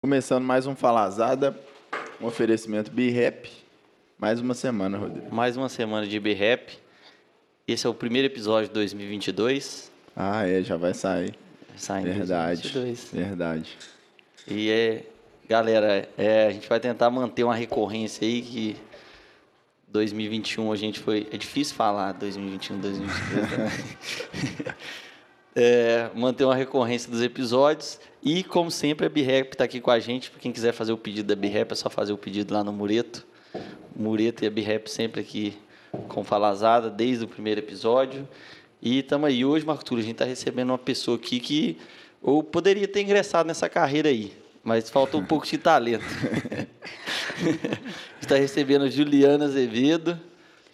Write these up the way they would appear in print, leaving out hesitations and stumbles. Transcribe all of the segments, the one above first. Começando mais um Falazada, um oferecimento B-Rap. Mais uma semana, Rodrigo. Mais uma semana de B-Rap. Esse é o primeiro episódio de 2022. Ah, é, já vai sair. Sai em 2022. Verdade. E é, galera, a gente vai tentar manter uma recorrência aí que 2021 a gente foi... É difícil falar 2021, 2022. Né? Manter uma recorrência dos episódios. E, como sempre, a B-Rap está aqui com a gente. Para quem quiser fazer o pedido da B-Rap, é só fazer o pedido lá no Mureto. Mureto e a B-Rap sempre aqui com Falazada, desde o primeiro episódio. E estamos aí. Hoje, Marco Túlio, a gente está recebendo uma pessoa aqui que eu poderia ter ingressado nessa carreira aí, mas faltou um pouco de talento. Está recebendo a Juliana Azevedo.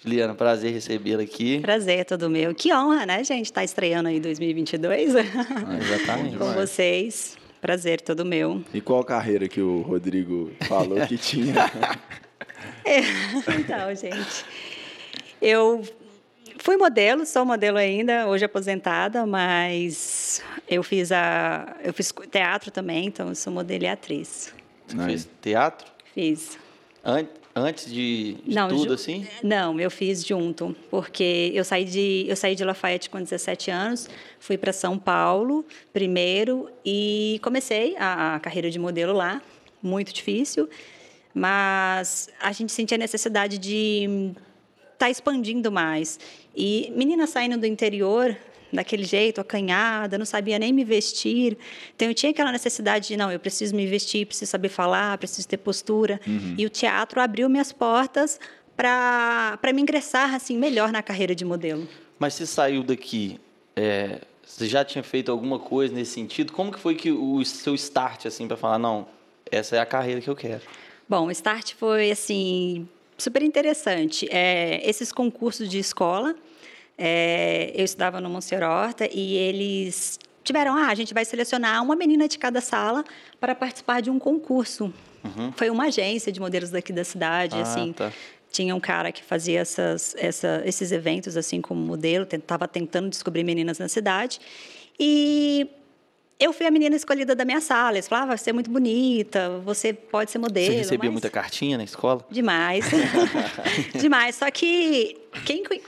Juliana, prazer recebê-la aqui. Prazer é todo meu. Que honra, né, gente? Tá estreando aí em 2022. Exatamente. Com vocês. Prazer todo meu. E qual carreira que o Rodrigo falou que tinha? Então, gente, eu fui modelo, sou modelo ainda, hoje aposentada, mas eu fiz teatro também, então eu sou modelo e atriz. Você fez teatro? Fiz. Antes de não, tudo, assim? Não, eu fiz junto, porque eu saí de Lafayette com 17 anos, fui para São Paulo primeiro e comecei a carreira de modelo lá, muito difícil, mas a gente sentia a necessidade de estar expandindo mais. E menina saindo do interior, daquele jeito, acanhada, não sabia nem me vestir. Então, eu tinha aquela necessidade de, eu preciso me vestir, preciso saber falar, preciso ter postura. Uhum. E o teatro abriu minhas portas para me ingressar, assim, melhor na carreira de modelo. Mas você saiu daqui, você já tinha feito alguma coisa nesse sentido? Como que foi que o seu start, assim, para falar, não, essa é a carreira que eu quero? Bom, o start foi, assim, super interessante. Esses concursos de escola... eu estudava no Monsenhor Horta e eles tiveram, a gente vai selecionar uma menina de cada sala para participar de um concurso. Uhum. Foi uma agência de modelos daqui da cidade, assim. Tá. Tinha um cara que fazia esses eventos, assim, como modelo, estava tentando descobrir meninas na cidade. E eu fui a menina escolhida da minha sala. Eles falavam, você é muito bonita, você pode ser modelo. Você recebia muita cartinha na escola? Demais. Demais. Só que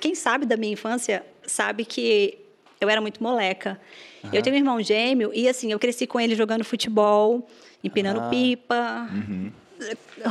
quem sabe da minha infância sabe que eu era muito moleca. Uhum. Eu tenho um irmão gêmeo e, assim, eu cresci com ele jogando futebol, empinando pipa... Uhum.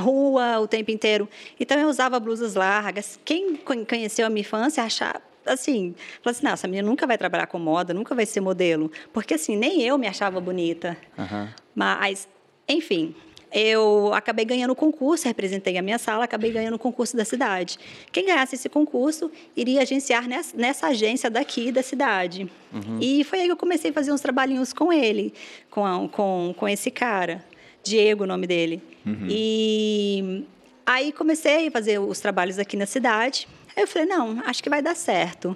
Rua o tempo inteiro. Então, eu usava blusas largas. Quem conheceu a minha infância achava, assim... Falava assim, essa menina nunca vai trabalhar com moda, nunca vai ser modelo. Porque, assim, nem eu me achava bonita. Uhum. Mas, enfim, eu acabei ganhando o concurso, representei a minha sala, acabei ganhando o concurso da cidade. Quem ganhasse esse concurso iria agenciar nessa agência daqui da cidade. Uhum. E foi aí que eu comecei a fazer uns trabalhinhos com ele, com esse cara. Diego, o nome dele. Uhum. E aí comecei a fazer os trabalhos aqui na cidade. Aí eu falei, acho que vai dar certo.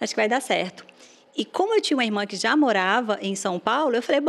Acho que vai dar certo. E como eu tinha uma irmã que já morava em São Paulo, eu falei,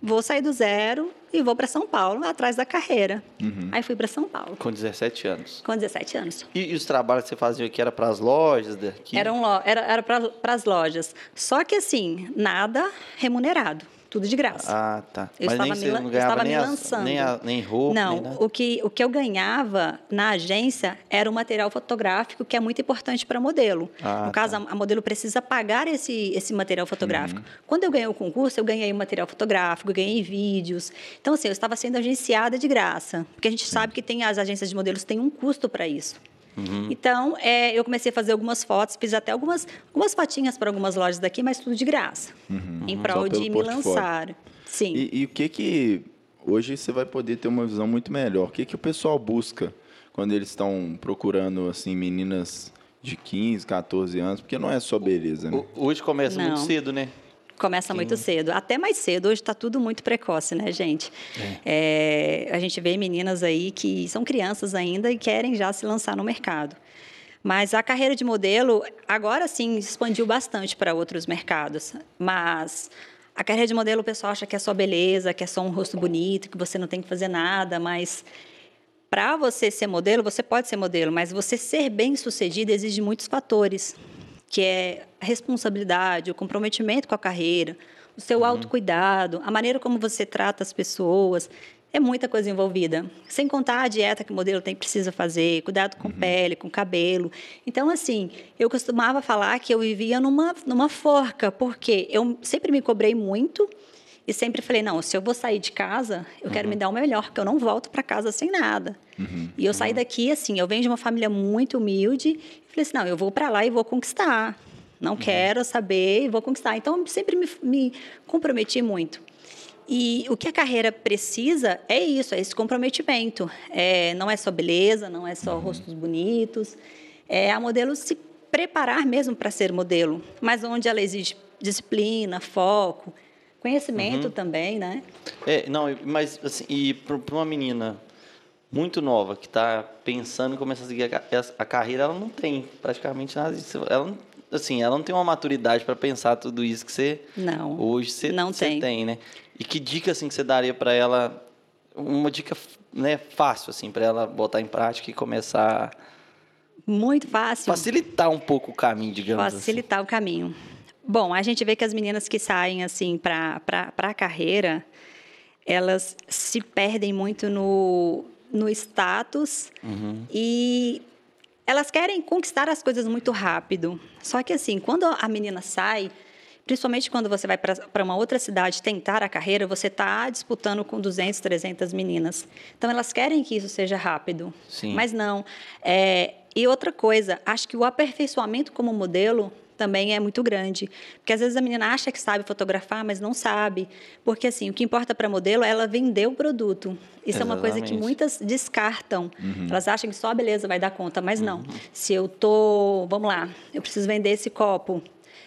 vou sair do zero e vou para São Paulo, atrás da carreira. Uhum. Aí fui para São Paulo. Com 17 anos? Com 17 anos. E os trabalhos que você fazia aqui, era para as lojas daqui? Era para as lojas. Só que, assim, nada remunerado. Tudo de graça. Ah, tá. Eu estava me lançando. Nem roupa, não, nem nada. O que eu ganhava na agência era um material fotográfico que é muito importante para modelo. No caso, a modelo precisa pagar esse material fotográfico. Uhum. Quando eu ganhei o concurso, eu ganhei um material fotográfico, ganhei vídeos. Então, assim, eu estava sendo agenciada de graça. Porque a gente sabe que as agências de modelos têm um custo para isso. Uhum. Então, eu comecei a fazer algumas fotos, fiz até algumas fotinhas para algumas lojas daqui, mas tudo de graça, em prol de me lançar. Sim. E o que hoje você vai poder ter uma visão muito melhor? O que o pessoal busca quando eles estão procurando, assim, meninas de 15, 14 anos? Porque não é só beleza, né? Hoje começa muito cedo, né? Começa muito cedo, até mais cedo. Hoje está tudo muito precoce, né, gente? A gente vê meninas aí que são crianças ainda e querem já se lançar no mercado. Mas a carreira de modelo, agora sim, expandiu bastante para outros mercados. Mas a carreira de modelo, o pessoal acha que é só beleza, que é só um rosto bonito, que você não tem que fazer nada, mas... Para você ser modelo, você pode ser modelo, mas você ser bem-sucedida exige muitos fatores, que é a responsabilidade, o comprometimento com a carreira, o seu autocuidado, a maneira como você trata as pessoas. É muita coisa envolvida. Sem contar a dieta que o modelo tem, precisa fazer, cuidado com pele, com cabelo. Então, assim, eu costumava falar que eu vivia numa forca, porque eu sempre me cobrei muito e sempre falei, não, se eu vou sair de casa, eu quero me dar o melhor, porque eu não volto para casa sem nada. E eu saí daqui, assim, eu venho de uma família muito humilde, e falei assim, não, eu vou para lá e vou conquistar. Não quero saber e vou conquistar. Então, eu sempre me comprometi muito. E o que a carreira precisa é isso, é esse comprometimento. É, não é só beleza, não é só rostos bonitos. É a modelo se preparar mesmo para ser modelo, mas onde ela exige disciplina, foco, conhecimento também, né? É, não, mas assim, e para uma menina muito nova que está pensando em começar a seguir a carreira, ela não tem praticamente nada disso. Ela não tem uma maturidade para pensar tudo isso que você hoje tem, né? E que dica assim que você daria para ela, uma dica, né, fácil assim para ela botar em prática e começar? Muito fácil. Facilitar um pouco o caminho, digamos. Facilitar assim o caminho. Bom, a gente vê que as meninas que saem assim para a carreira, elas se perdem muito no status e elas querem conquistar as coisas muito rápido. Só que assim, quando a menina sai, principalmente quando você vai para uma outra cidade tentar a carreira, você está disputando com 200, 300 meninas. Então, elas querem que isso seja rápido. Sim. Mas não. É, e outra coisa, acho que o aperfeiçoamento como modelo também é muito grande. Porque, às vezes, a menina acha que sabe fotografar, mas não sabe. Porque, assim, o que importa para modelo é ela vender o produto. Isso é uma coisa que muitas descartam. Elas acham que só a beleza vai dar conta, mas não. Se eu tô, vamos lá, eu preciso vender esse copo.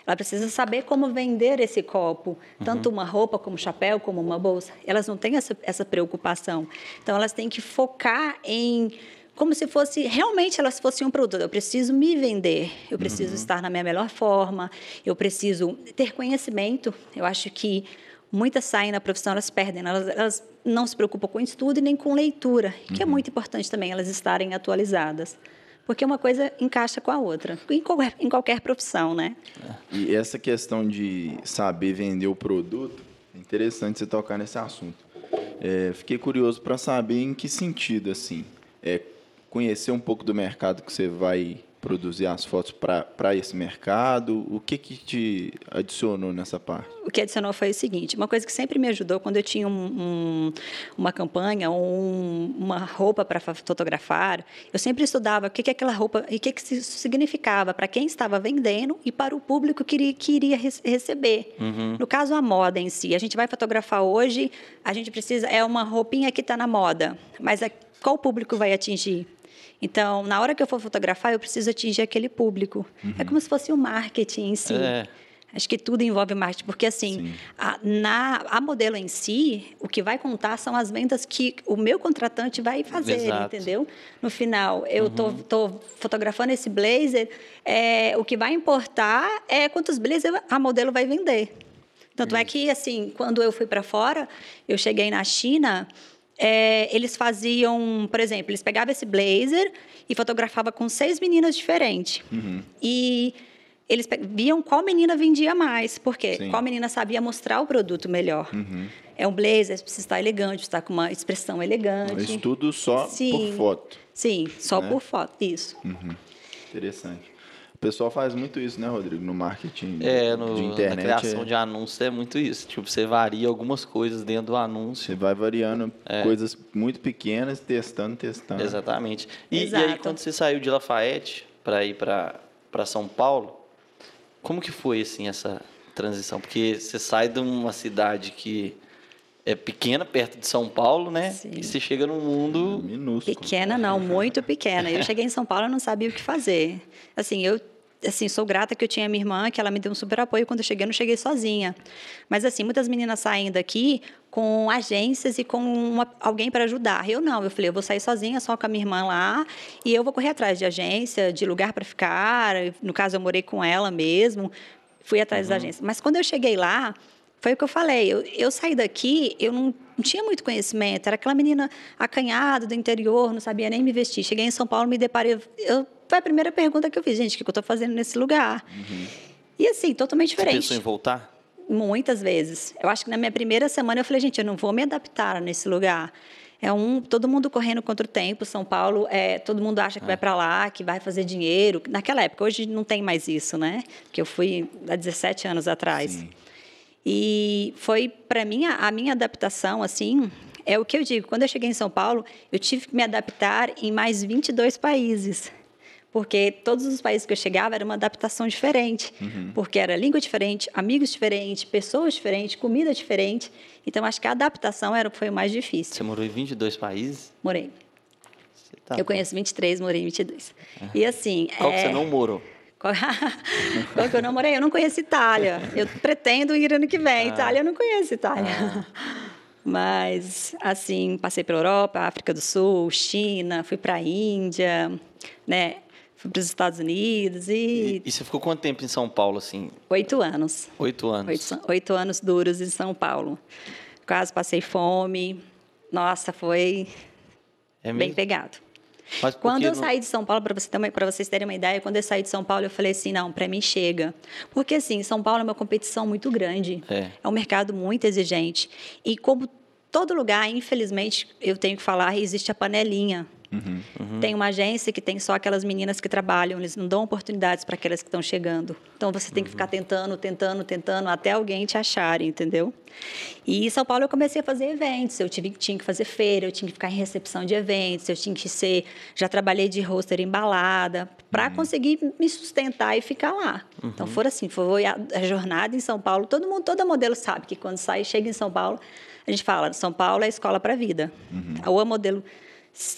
Ela precisa saber como vender esse copo, tanto uma roupa, como um chapéu, como uma bolsa. Elas não têm essa preocupação. Então, elas têm que focar em como se fosse, realmente elas fossem um produto. Eu preciso me vender, eu preciso estar na minha melhor forma, eu preciso ter conhecimento. Eu acho que muitas saem na profissão, elas perdem, elas não se preocupam com estudo e nem com leitura, que é muito importante também elas estarem atualizadas. Porque uma coisa encaixa com a outra, em qualquer profissão, né? E essa questão de saber vender o produto, é interessante você tocar nesse assunto. É, fiquei curioso para saber em que sentido, assim, conhecer um pouco do mercado que você vai produzir as fotos para esse mercado, o que te adicionou nessa parte? O que adicionou foi o seguinte, uma coisa que sempre me ajudou, quando eu tinha uma campanha ou uma roupa para fotografar, eu sempre estudava o que é aquela roupa e o que isso significava para quem estava vendendo e para o público que iria receber. No caso, a moda em si, a gente vai fotografar hoje, a gente precisa, é uma roupinha que está na moda, mas qual público vai atingir? Então, na hora que eu for fotografar, eu preciso atingir aquele público. É como se fosse um marketing em si. É. Acho que tudo envolve marketing, porque assim, a modelo em si, o que vai contar são as vendas que o meu contratante vai fazer, entendeu? No final, eu tô fotografando esse blazer, o que vai importar é quantos blazers a modelo vai vender. Tanto é que, assim, quando eu fui para fora, eu cheguei na China. Eles faziam, por exemplo, eles pegavam esse blazer e fotografavam com 6 meninas diferentes. E eles viam qual menina vendia mais, porque qual menina sabia mostrar o produto melhor. É um blazer, precisa estar elegante, precisa estar com uma expressão elegante. Isso tudo só por foto. Sim, só por foto, isso. Interessante. O pessoal faz muito isso, né, Rodrigo? No marketing de internet. Na criação de anúncios é muito isso. Tipo, você varia algumas coisas dentro do anúncio. Você vai variando coisas muito pequenas, testando. Exatamente. E aí, quando você saiu de Lafayette para ir para São Paulo, como que foi, assim, essa transição? Porque você sai de uma cidade que é pequena, perto de São Paulo, né? Sim. E você chega num mundo minúsculo. Pequena não, muito pequena. Eu cheguei em São Paulo e não sabia o que fazer. Assim, eu sou grata que eu tinha minha irmã, que ela me deu um super apoio. Quando eu cheguei, eu não cheguei sozinha. Mas, assim, muitas meninas saem daqui com agências e com alguém para ajudar. Eu não. Eu falei, eu vou sair sozinha, só com a minha irmã lá. E eu vou correr atrás de agência, de lugar para ficar. No caso, eu morei com ela mesmo. Fui atrás da agência. Mas, quando eu cheguei lá, foi o que eu falei, eu saí daqui, eu não tinha muito conhecimento, era aquela menina acanhada do interior, não sabia nem me vestir. Cheguei em São Paulo, me deparei, foi a primeira pergunta que eu fiz, gente, o que eu estou fazendo nesse lugar? E assim, totalmente diferente. Você pensou em voltar? muitas vezes. Eu acho que na minha primeira semana eu falei, gente, eu não vou me adaptar nesse lugar. É todo mundo correndo contra o tempo. São Paulo, todo mundo acha que vai para lá, que vai fazer dinheiro. Naquela época, hoje não tem mais isso, né? Porque eu fui há 17 anos atrás. Sim. E foi, para mim, a minha adaptação, assim, é o que eu digo. Quando eu cheguei em São Paulo, eu tive que me adaptar em mais 22 países. Porque todos os países que eu chegava era uma adaptação diferente. Uhum. Porque era língua diferente, amigos diferentes, pessoas diferentes, comida diferente. Então, acho que a adaptação foi o mais difícil. Você morou em 22 países? Morei. Tá eu bom. Conheço 23, morei em 22. Uhum. E assim... Qual que você não morou? Qual que eu não morei? Eu não conheço Itália. Eu pretendo ir ano que vem. Itália, eu não conheço Itália. Mas, assim, passei pela Europa, África do Sul, China, fui para a Índia, né? Fui para os Estados Unidos e... E você ficou quanto tempo em São Paulo, assim? 8 anos. 8 anos. 8 anos duros em São Paulo. Quase passei fome. Nossa, foi bem pegado. Mas quando eu saí de São Paulo, para vocês terem uma ideia, quando eu saí de São Paulo, eu falei assim, não, para mim chega. Porque, assim, São Paulo é uma competição muito grande. É um mercado muito exigente. E como todo lugar, infelizmente, eu tenho que falar, existe a panelinha. Uhum, uhum. Tem uma agência que tem só aquelas meninas que trabalham, eles não dão oportunidades para aquelas que estão chegando. Então, você tem que ficar tentando, até alguém te achar, entendeu? E em São Paulo, eu comecei a fazer eventos. Eu tinha que fazer feira, eu tinha que ficar em recepção de eventos, eu tinha que ser... Já trabalhei de roster em balada, para conseguir me sustentar e ficar lá. Uhum. Então, foi a jornada em São Paulo. Toda modelo sabe que quando sai e chega em São Paulo, a gente fala, São Paulo é escola para a vida. Uhum. Ou a modelo...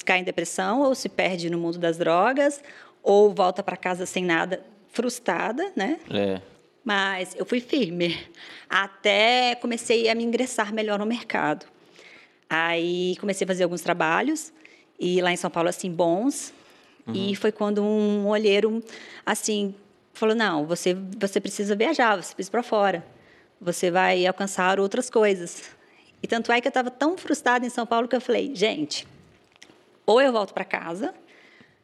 cai em depressão, ou se perde no mundo das drogas, ou volta para casa sem nada, frustrada, né? Mas eu fui firme, até comecei a me ingressar melhor no mercado. Aí comecei a fazer alguns trabalhos, e lá em São Paulo, assim, bons, e foi quando um olheiro, assim, falou, não, você precisa viajar, você precisa ir para fora, você vai alcançar outras coisas. E tanto é que eu estava tão frustrada em São Paulo que eu falei, gente... Ou eu volto para casa,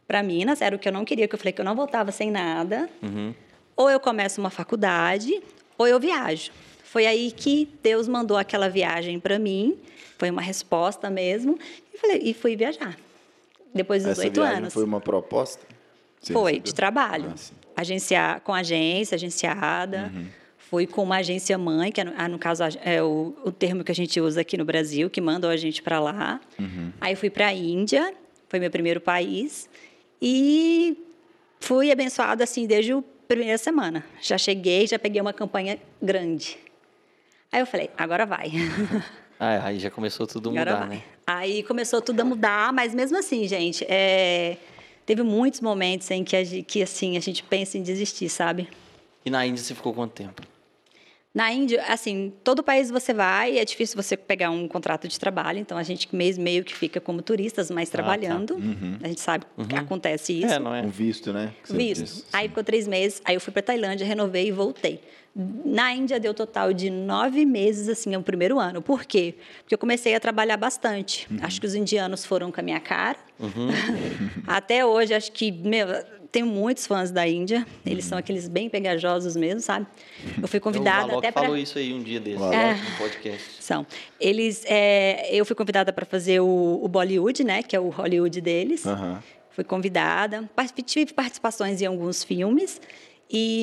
para Minas, era o que eu não queria, que eu falei que eu não voltava sem nada. Uhum. Ou eu começo uma faculdade, ou eu viajo. Foi aí que Deus mandou aquela viagem para mim, foi uma resposta mesmo, e fui viajar. Depois dos 8 anos. Foi uma proposta? Você recebeu? De trabalho. Com agência, agenciada. Uhum. Fui com uma agência mãe, que no caso é o termo que a gente usa aqui no Brasil, que mandou a gente para lá. Uhum. Aí fui para a Índia, foi meu primeiro país, e fui abençoada assim desde a primeira semana. Já peguei uma campanha grande. Aí eu falei, agora vai. Aí já começou tudo a mudar, né? Aí começou tudo a mudar, mas mesmo assim, gente, teve muitos momentos em que assim, a gente pensa em desistir, sabe? E na Índia você ficou quanto tempo? Na Índia, assim, todo país você vai, é difícil você pegar um contrato de trabalho, então a gente meio que fica como turistas, mas trabalhando. Tá. Uhum. A gente sabe que acontece isso. Não é? Um visto, né? Visto. Disse, aí ficou 3 meses, aí eu fui para Tailândia, renovei e voltei. Na Índia deu total de 9 meses, assim, o primeiro ano. Por quê? Porque eu comecei a trabalhar bastante. Uhum. Acho que os indianos foram com a minha cara. Uhum. Até hoje, acho que... tenho muitos fãs da Índia, eles são aqueles bem pegajosos mesmo, sabe? Eu fui convidada até para... falou isso aí um dia desses, no podcast. Eu fui convidada para fazer o Bollywood, né? Que é o Hollywood deles. Uhum. Fui convidada, tive participações em alguns filmes,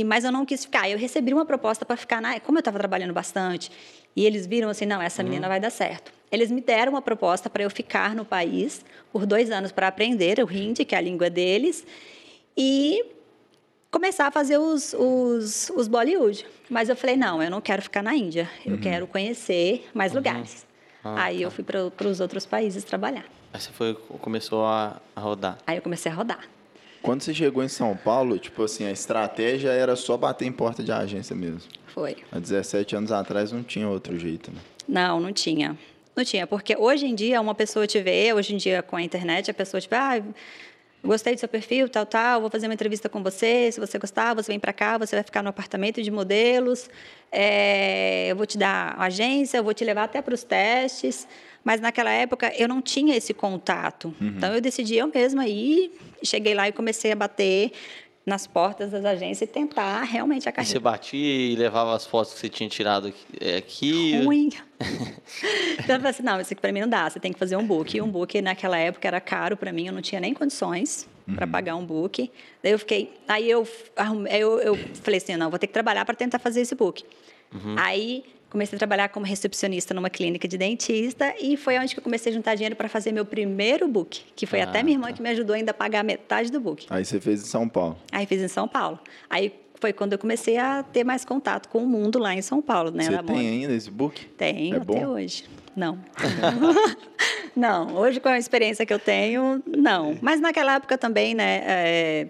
mas eu não quis ficar. Eu recebi uma proposta para ficar como eu estava trabalhando bastante, e eles viram assim, não, essa menina vai dar certo. Eles me deram uma proposta para eu ficar no país por 2 anos para aprender o Hindi, que é a língua deles, e começar a fazer os Bollywood. Mas eu falei, não, eu não quero ficar na Índia. Eu quero conhecer mais lugares. Eu fui para os outros países trabalhar. Aí você começou a rodar. Aí eu comecei a rodar. Quando você chegou em São Paulo, tipo assim, a estratégia era só bater em porta de agência mesmo? Foi. Há 17 anos atrás não tinha outro jeito, né? Não tinha. Não tinha, porque hoje em dia uma pessoa te vê, hoje em dia com a internet, a pessoa te vê... gostei do seu perfil, vou fazer uma entrevista com você, se você gostar, você vem para cá, você vai ficar no apartamento de modelos, eu vou te dar agência, eu vou te levar até para os testes, mas naquela época eu não tinha esse contato, então eu decidi eu mesma ir, cheguei lá e comecei a bater, nas portas das agências e tentar realmente a carreira. E você batia e levava as fotos que você tinha tirado aqui? Ruim. Então eu falei assim, não, isso aqui para mim não dá, você tem que fazer um book. E um book naquela época era caro para mim, eu não tinha nem condições para pagar um book. Daí eu fiquei, aí eu falei assim, não, vou ter que trabalhar para tentar fazer esse book. Aí comecei a trabalhar como recepcionista numa clínica de dentista e foi onde que eu comecei a juntar dinheiro para fazer meu primeiro book, que foi até minha irmã que me ajudou ainda a pagar metade do book. Aí você fez em São Paulo. Aí fiz em São Paulo. Aí foi quando eu comecei a ter mais contato com o mundo lá em São Paulo, né? Você tem ainda esse book? Tenho, até hoje. Não. Não, hoje com a experiência que eu tenho, não. Mas naquela época também, né?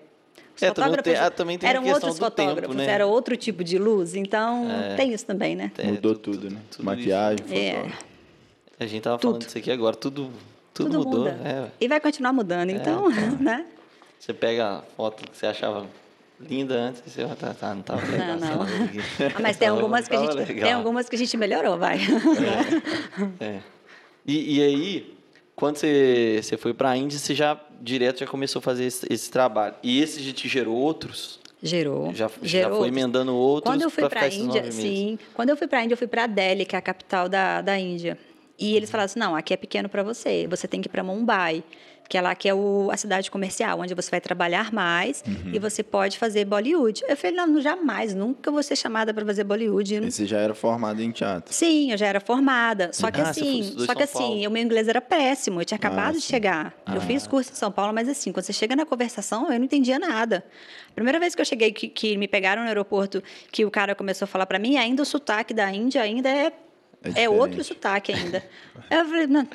Também tem eram outros fotógrafos, tempo, né? Era outro tipo de luz, então tem isso também, né? Mudou tudo, né? Tudo maquiagem, fotógrafo. A gente estava falando disso aqui agora, tudo mudou. E vai continuar mudando, então, né? Você pega a foto que você achava linda antes, você vai não estava legal. Não. Mas tem algumas, que a gente melhorou, vai. E aí, quando você foi para a Índia, você já começou a fazer esse trabalho. E esse já te gerou outros? Gerou. Já foi emendando outros? Quando eu fui para a Índia, sim. Quando eu fui para a Índia, eu fui para Delhi, que é a capital da Índia. E eles falaram assim, não, aqui é pequeno para você. Você tem que ir para Mumbai, que é lá que é a cidade comercial, onde você vai trabalhar mais e você pode fazer Bollywood. Eu falei, não, jamais, nunca vou ser chamada para fazer Bollywood. E você já era formada em teatro? Sim, eu já era formada. Só que o meu inglês era péssimo, eu tinha acabado de chegar. Eu fiz curso em São Paulo, mas assim, quando você chega na conversação, eu não entendia nada. A primeira vez que eu cheguei, que me pegaram no aeroporto, que o cara começou a falar para mim, ainda o sotaque da Índia ainda é outro sotaque ainda. Eu falei, não,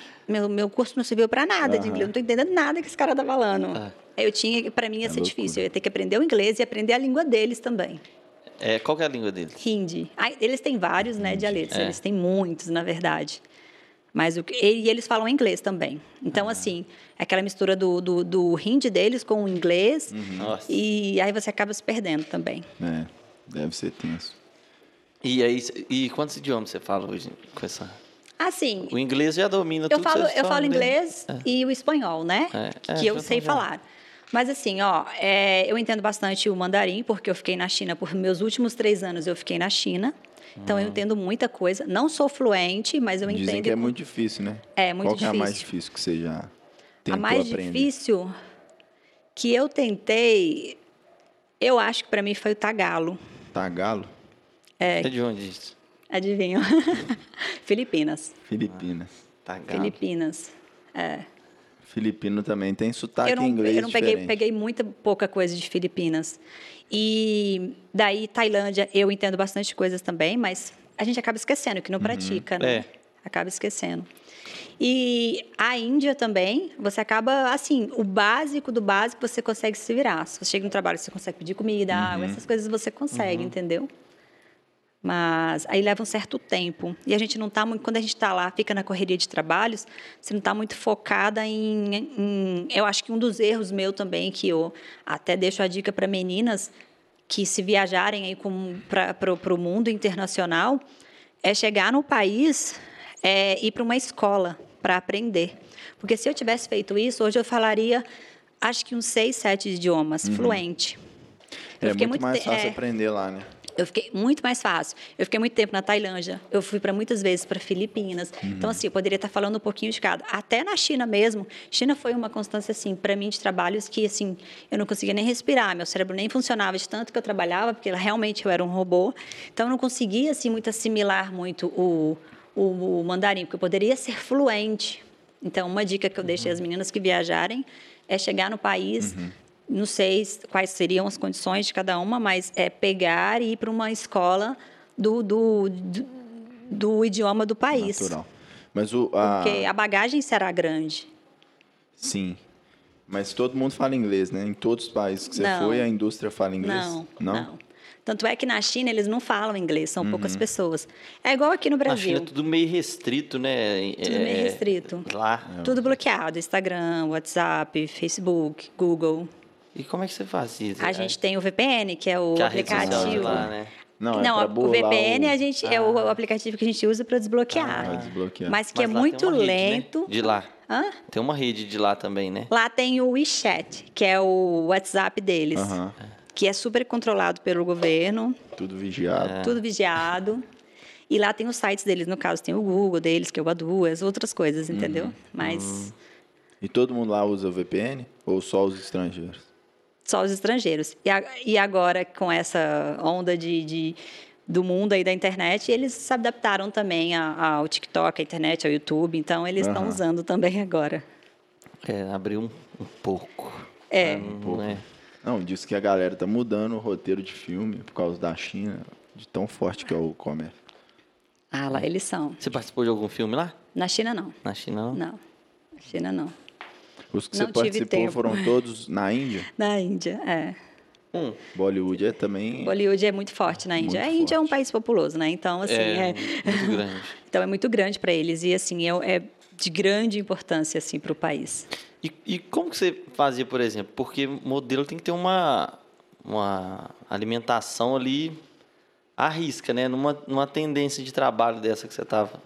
meu curso não serviu para nada de inglês, não estou entendendo nada que esse cara está falando. Para mim ia ser difícil, eu ia ter que aprender o inglês e aprender a língua deles também. Qual que é a língua deles? Hindi. Eles têm vários Hindi, né, dialetos, eles têm muitos, na verdade. Mas e eles falam inglês também. Então, assim, aquela mistura do Hindi deles com o inglês, e aí você acaba se perdendo também. Deve ser tenso. E quantos idiomas você fala hoje com essa... Assim... O inglês já domina tudo. Eu falo inglês e o espanhol, né? Que eu sei falar. Mas assim, eu entendo bastante o mandarim, porque eu fiquei na China, por meus últimos 3 anos eu fiquei na China. Então, eu entendo muita coisa. Não sou fluente, mas eu entendo... Dizem que é muito difícil, né? É, muito difícil. Qual que é a mais difícil que você já tentou aprender? A mais difícil que eu tentei, eu acho que para mim foi o tagalo. Tagalo? É de onde isso? Adivinho. Filipinas. Tagalo. Filipinas. Filipino também tem sotaque em inglês. Eu não peguei muita pouca coisa de Filipinas. E daí, Tailândia, eu entendo bastante coisas também, mas a gente acaba esquecendo que não pratica, né? Acaba esquecendo. E a Índia também, você acaba, assim, o básico do básico você consegue se virar. Se você chega no trabalho, você consegue pedir comida, água, essas coisas você consegue, entendeu? Mas aí leva um certo tempo. E a gente não está muito... Quando a gente está lá, fica na correria de trabalhos, você não está muito focada em... Eu acho que um dos erros meu também, que eu até deixo a dica para meninas que se viajarem aí para o mundo internacional, é chegar no país ir para uma escola para aprender. Porque se eu tivesse feito isso, hoje eu falaria, acho que uns 6, 7 idiomas, fluente. É muito mais fácil aprender lá, né? Eu fiquei muito tempo na Tailândia. Eu fui para muitas vezes para Filipinas. Então, assim, eu poderia estar falando um pouquinho de cada. Até na China mesmo. China foi uma constância, assim, para mim, de trabalhos que, assim, eu não conseguia nem respirar. Meu cérebro nem funcionava de tanto que eu trabalhava, porque realmente eu era um robô. Então, eu não conseguia, assim, muito assimilar muito o mandarim, porque eu poderia ser fluente. Então, uma dica que eu deixei às meninas que viajarem é chegar no país... Não sei quais seriam as condições de cada uma, mas é pegar e ir para uma escola do idioma do país. Natural. Mas porque a bagagem será grande. Sim. Mas todo mundo fala inglês, né? Em todos os países que você foi, a indústria fala inglês? Não. Tanto é que na China eles não falam inglês, são poucas pessoas. É igual aqui no Brasil. Na China é tudo meio restrito, né? Tudo meio restrito. Lá. Tudo bloqueado. Instagram, WhatsApp, Facebook, Google... E como é que você faz isso? A gente tem o VPN, que é o aplicativo. Lá, né? Não, o VPN é o aplicativo que a gente usa para desbloquear. Mas que é muito lento. Rede, né? De lá. Hã? Tem uma rede de lá também, né? Lá tem o WeChat, que é o WhatsApp deles. que é super controlado pelo governo. Tudo vigiado. É. Tudo vigiado. E lá tem os sites deles, no caso tem o Google deles, que é o Badu, as outras coisas, entendeu? Mas... E todo mundo lá usa VPN ou só os estrangeiros? Só os estrangeiros. E agora, com essa onda do mundo aí da internet, eles se adaptaram também ao TikTok, à internet, ao YouTube. Então, eles estão usando também agora. É, abriu um pouco. É. Um pouco. É. Não, diz que a galera tá mudando o roteiro de filme por causa da China, de tão forte que é o comércio. Ah, lá eles são. Você participou de algum filme lá? Na China, não. Na China, não? Não. Na China, não. Os que não você participou foram todos na Índia? Na Índia, é. Bollywood é também... Bollywood é muito forte na Índia. Muito a Índia forte. É um país populoso, né? Então, assim... muito grande. Então, é muito grande para eles. E, assim, é de grande importância, assim, para o país. E como que você fazia, por exemplo? Porque modelo tem que ter uma alimentação ali à risca, né? Numa tendência de trabalho dessa que você estava...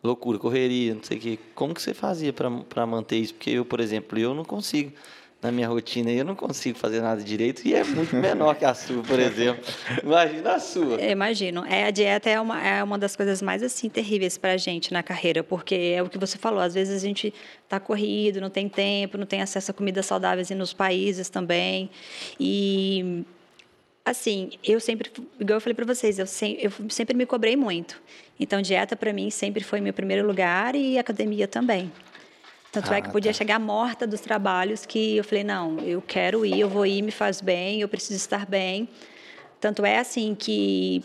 Loucura, correria, não sei o quê. Como que você fazia para manter isso? Porque eu, por exemplo, eu não consigo. Na minha rotina, eu não consigo fazer nada direito e é muito menor que a sua, por exemplo. Imagina a sua. Eu imagino. A dieta é uma das coisas mais, assim, terríveis para a gente na carreira, porque é o que você falou. Às vezes a gente está corrido, não tem tempo, não tem acesso a comidas saudáveis nos países também. E, assim, eu sempre, igual eu falei para vocês, eu sempre me cobrei muito. Então, dieta, para mim, sempre foi meu primeiro lugar e academia também. Tanto é que podia chegar morta dos trabalhos que eu falei, não, eu quero ir, eu vou ir, me faz bem, eu preciso estar bem. Tanto é assim que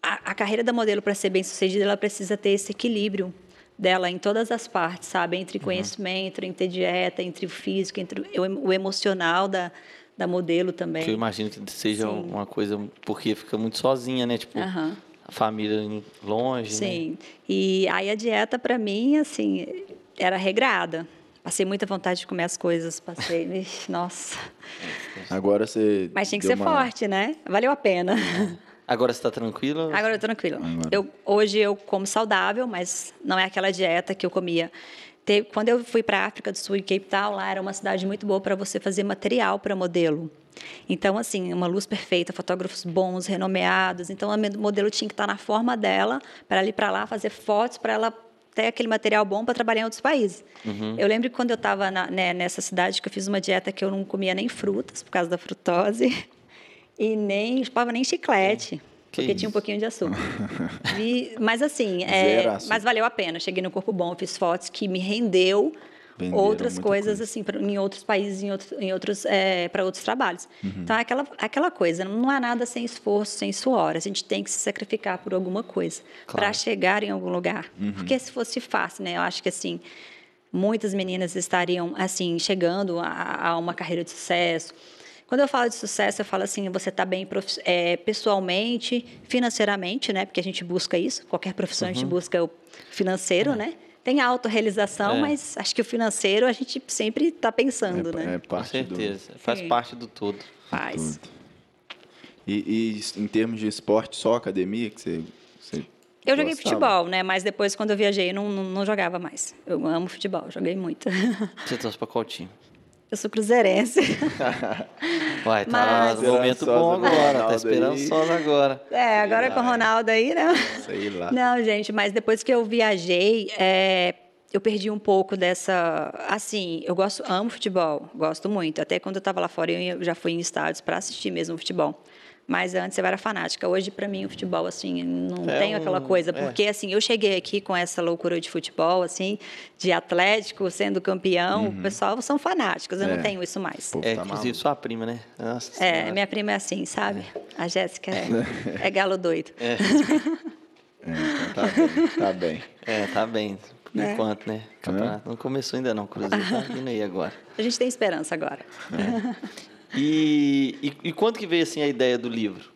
a carreira da modelo, para ser bem-sucedida, ela precisa ter esse equilíbrio dela em todas as partes, sabe? Entre conhecimento, entre dieta, entre o físico, entre o emocional da modelo também. Que eu imagino que seja uma coisa, porque fica muito sozinha, né? Tipo... A família longe, Sim. né? E aí a dieta, para mim, assim, era regrada. Passei muita vontade de comer as coisas, passei... Nossa. Agora você... Mas tinha que ser forte, né? Valeu a pena. Agora você está tranquila? Agora eu estou tranquila. Hoje eu como saudável, mas não é aquela dieta que eu comia. Quando eu fui para a África do Sul, em Cape Town, lá era uma cidade muito boa para você fazer material para modelo. Então, assim, uma luz perfeita, fotógrafos bons, renomeados. Então, a modelo tinha que estar na forma dela para ela ir para lá, fazer fotos, para ela ter aquele material bom para trabalhar em outros países. Eu lembro que quando eu estava nessa cidade, que eu fiz uma dieta que eu não comia nem frutas, por causa da frutose, e nem chupava nem chiclete, porque tinha um pouquinho de açúcar. Mas, assim, mas valeu a pena. Cheguei no corpo bom, fiz fotos que me rendeu... Venderam outras coisas, assim, em outros países, para outros trabalhos. Então, é aquela coisa, não há nada sem esforço, sem suor. A gente tem que se sacrificar por alguma coisa para chegar em algum lugar. Porque se fosse fácil, né? Eu acho que, assim, muitas meninas estariam, assim, chegando a uma carreira de sucesso. Quando eu falo de sucesso, eu falo assim, você está bem pessoalmente, financeiramente, né? Porque a gente busca isso, qualquer profissão a gente busca o financeiro, né? Tem a autorrealização, mas acho que o financeiro a gente sempre está pensando, né? Com certeza. Faz parte do todo. Faz. E em termos de esporte, só academia que você Eu joguei futebol, né? Mas depois, quando eu viajei, não jogava mais. Eu amo futebol, joguei muito. Você trouxe para qual time? Eu sou cruzeirense. Uai, tá no momento bom agora, tá esperançosa agora. Agora com o Ronaldo aí, né? Sei lá. Não, gente, mas depois que eu viajei, eu perdi um pouco dessa... Assim, eu amo futebol, gosto muito. Até quando eu estava lá fora, eu já fui em estádios para assistir mesmo o futebol. Mas antes eu era fanática. Hoje, para mim, o futebol, assim, não tenho aquela coisa. Porque, assim, eu cheguei aqui com essa loucura de futebol, assim, de Atlético, sendo campeão. O pessoal são fanáticos. Eu não tenho isso mais. Inclusive, sua prima, né? Nossa, minha prima é assim, sabe? A Jéssica é galo doido. Então tá bem. Tá bem. Por enquanto, né? Campeonato não começou ainda, não. O Cruzeiro tá vindo aí agora. A gente tem esperança agora. E quando que veio, assim, a ideia do livro,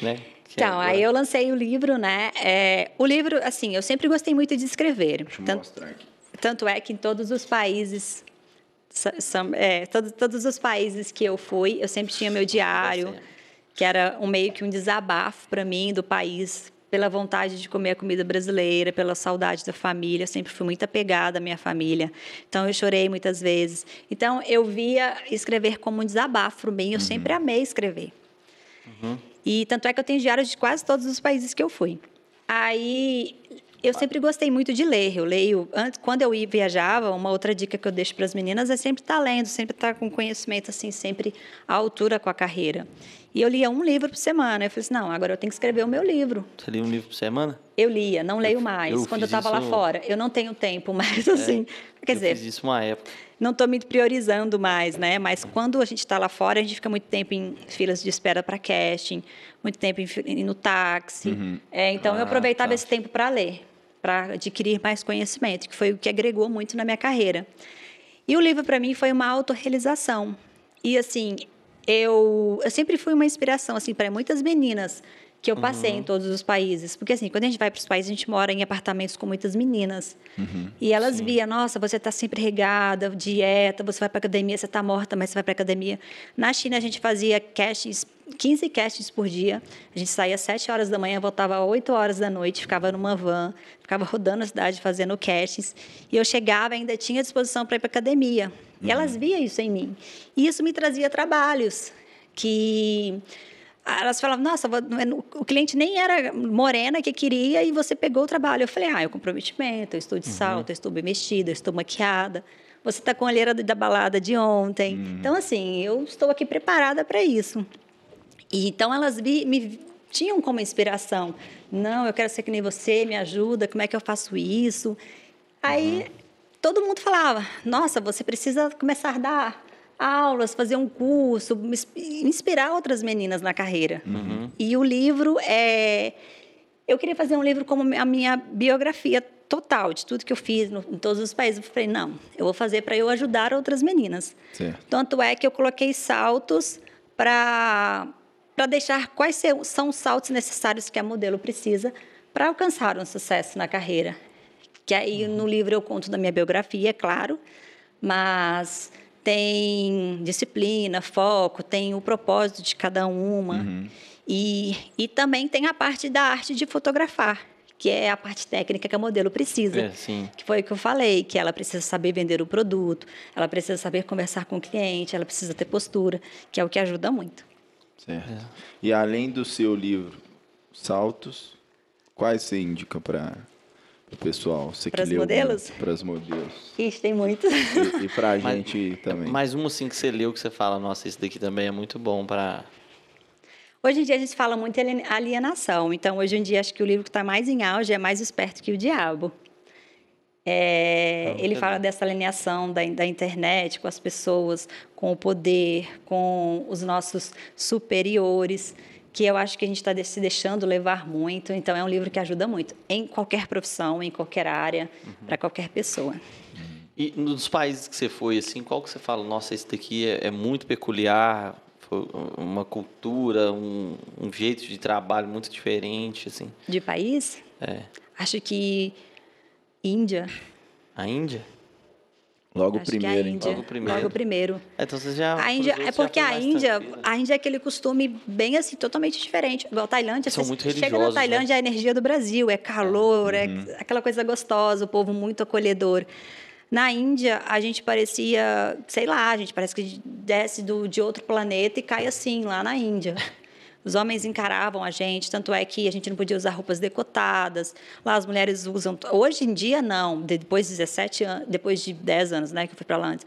né? Então, aí eu lancei o livro, né? O livro, assim, eu sempre gostei muito de escrever. Deixa eu mostrar aqui. Tanto é que em todos os países, todos os países que eu fui, eu sempre tinha meu diário, que era meio que um desabafo para mim do país pela vontade de comer a comida brasileira, pela saudade da família. Eu sempre fui muito apegada à minha família. Então, eu chorei muitas vezes. Então, eu via escrever como um desabafo para mim. Eu sempre amei escrever. E tanto é que eu tenho diários de quase todos os países que eu fui. Aí, eu sempre gostei muito de ler. Eu leio... Antes, quando eu ia viajava, uma outra dica que eu deixo para as meninas é sempre estar lendo, sempre estar com conhecimento, assim, sempre à altura com a carreira. E eu lia um livro por semana. Eu falei assim, não, agora eu tenho que escrever o meu livro. Você lia um livro por semana? Eu lia, não leio mais. Quando eu estava lá fora. Eu não tenho tempo mais, assim... Quer dizer, eu fiz isso uma época. Não estou me priorizando mais, né? Mas quando a gente está lá fora, a gente fica muito tempo em filas de espera para casting, muito tempo no táxi. Então, eu aproveitava esse tempo para ler, para adquirir mais conhecimento, que foi o que agregou muito na minha carreira. E o livro, para mim, foi uma autorrealização. E, assim, eu sempre fui uma inspiração, assim, para muitas meninas que eu passei em todos os países. Porque, assim, quando a gente vai para os países, a gente mora em apartamentos com muitas meninas. E elas via, nossa, você está sempre regada, dieta, você vai para a academia, você está morta, mas você vai para a academia. Na China, a gente fazia castings, 15 castings por dia. A gente saía às 7 horas da manhã, voltava às 8 horas da noite, ficava numa van, ficava rodando a cidade, fazendo castings. E eu chegava, ainda tinha disposição para ir para a academia. E elas via isso em mim. E isso me trazia trabalhos que... Elas falavam, nossa, o cliente nem era morena que queria e você pegou o trabalho. Eu falei, eu comprometimento, eu estou de salto, eu estou bem vestida, eu estou maquiada. Você está com a olheira da balada de ontem. Então, assim, eu estou aqui preparada para isso. E, então, elas me tinham como inspiração. Não, eu quero ser que nem você, me ajuda, como é que eu faço isso? Aí, todo mundo falava, nossa, você precisa começar a dar aulas, fazer um curso, inspirar outras meninas na carreira. E o livro é... Eu queria fazer um livro como a minha biografia total, de tudo que eu fiz em todos os países. Eu falei, não, eu vou fazer para eu ajudar outras meninas. Certo. Tanto é que eu coloquei saltos para deixar quais são os saltos necessários que a modelo precisa para alcançar um sucesso na carreira. Que aí no livro eu conto da minha biografia, é claro, mas... Tem disciplina, foco, tem o propósito de cada uma. E também tem a parte da arte de fotografar, que é a parte técnica que a modelo precisa. Que foi o que eu falei, que ela precisa saber vender o produto, ela precisa saber conversar com o cliente, ela precisa ter postura, que é o que ajuda muito. Certo. E além do seu livro, Saltos, quais você indica para... pessoal, você que leu modelos? Para os modelos. Ixi, tem muitos. E para a gente também. Mais um, assim, que você leu, que você fala, nossa, esse daqui também é muito bom para... Hoje em dia a gente fala muito em alienação. Então, hoje em dia, acho que o livro que está mais em auge é Mais Esperto que o Diabo. Ele fala dessa alienação da internet com as pessoas, com o poder, com os nossos superiores... que eu acho que a gente está se deixando levar muito. Então, é um livro que ajuda muito, em qualquer profissão, em qualquer área, para qualquer pessoa. E dos países que você foi, assim, qual que você fala, nossa, esse daqui é muito peculiar, foi uma cultura, um jeito de trabalho muito diferente, assim? De país? Acho que Índia. A Índia? Logo primeiro. Então você já... A Índia, é porque a Índia é aquele costume bem assim, totalmente diferente. A Tailândia, chega na Tailândia, né? É a energia do Brasil, é calor, é aquela coisa gostosa, o povo muito acolhedor. Na Índia, a gente parecia, sei lá, a gente parece que desce de outro planeta e cai assim, lá na Índia. Os homens encaravam a gente, tanto é que a gente não podia usar roupas decotadas. Lá as mulheres usam... Hoje em dia, não. Depois de 17 anos, depois de 10 anos, né, que eu fui para lá antes.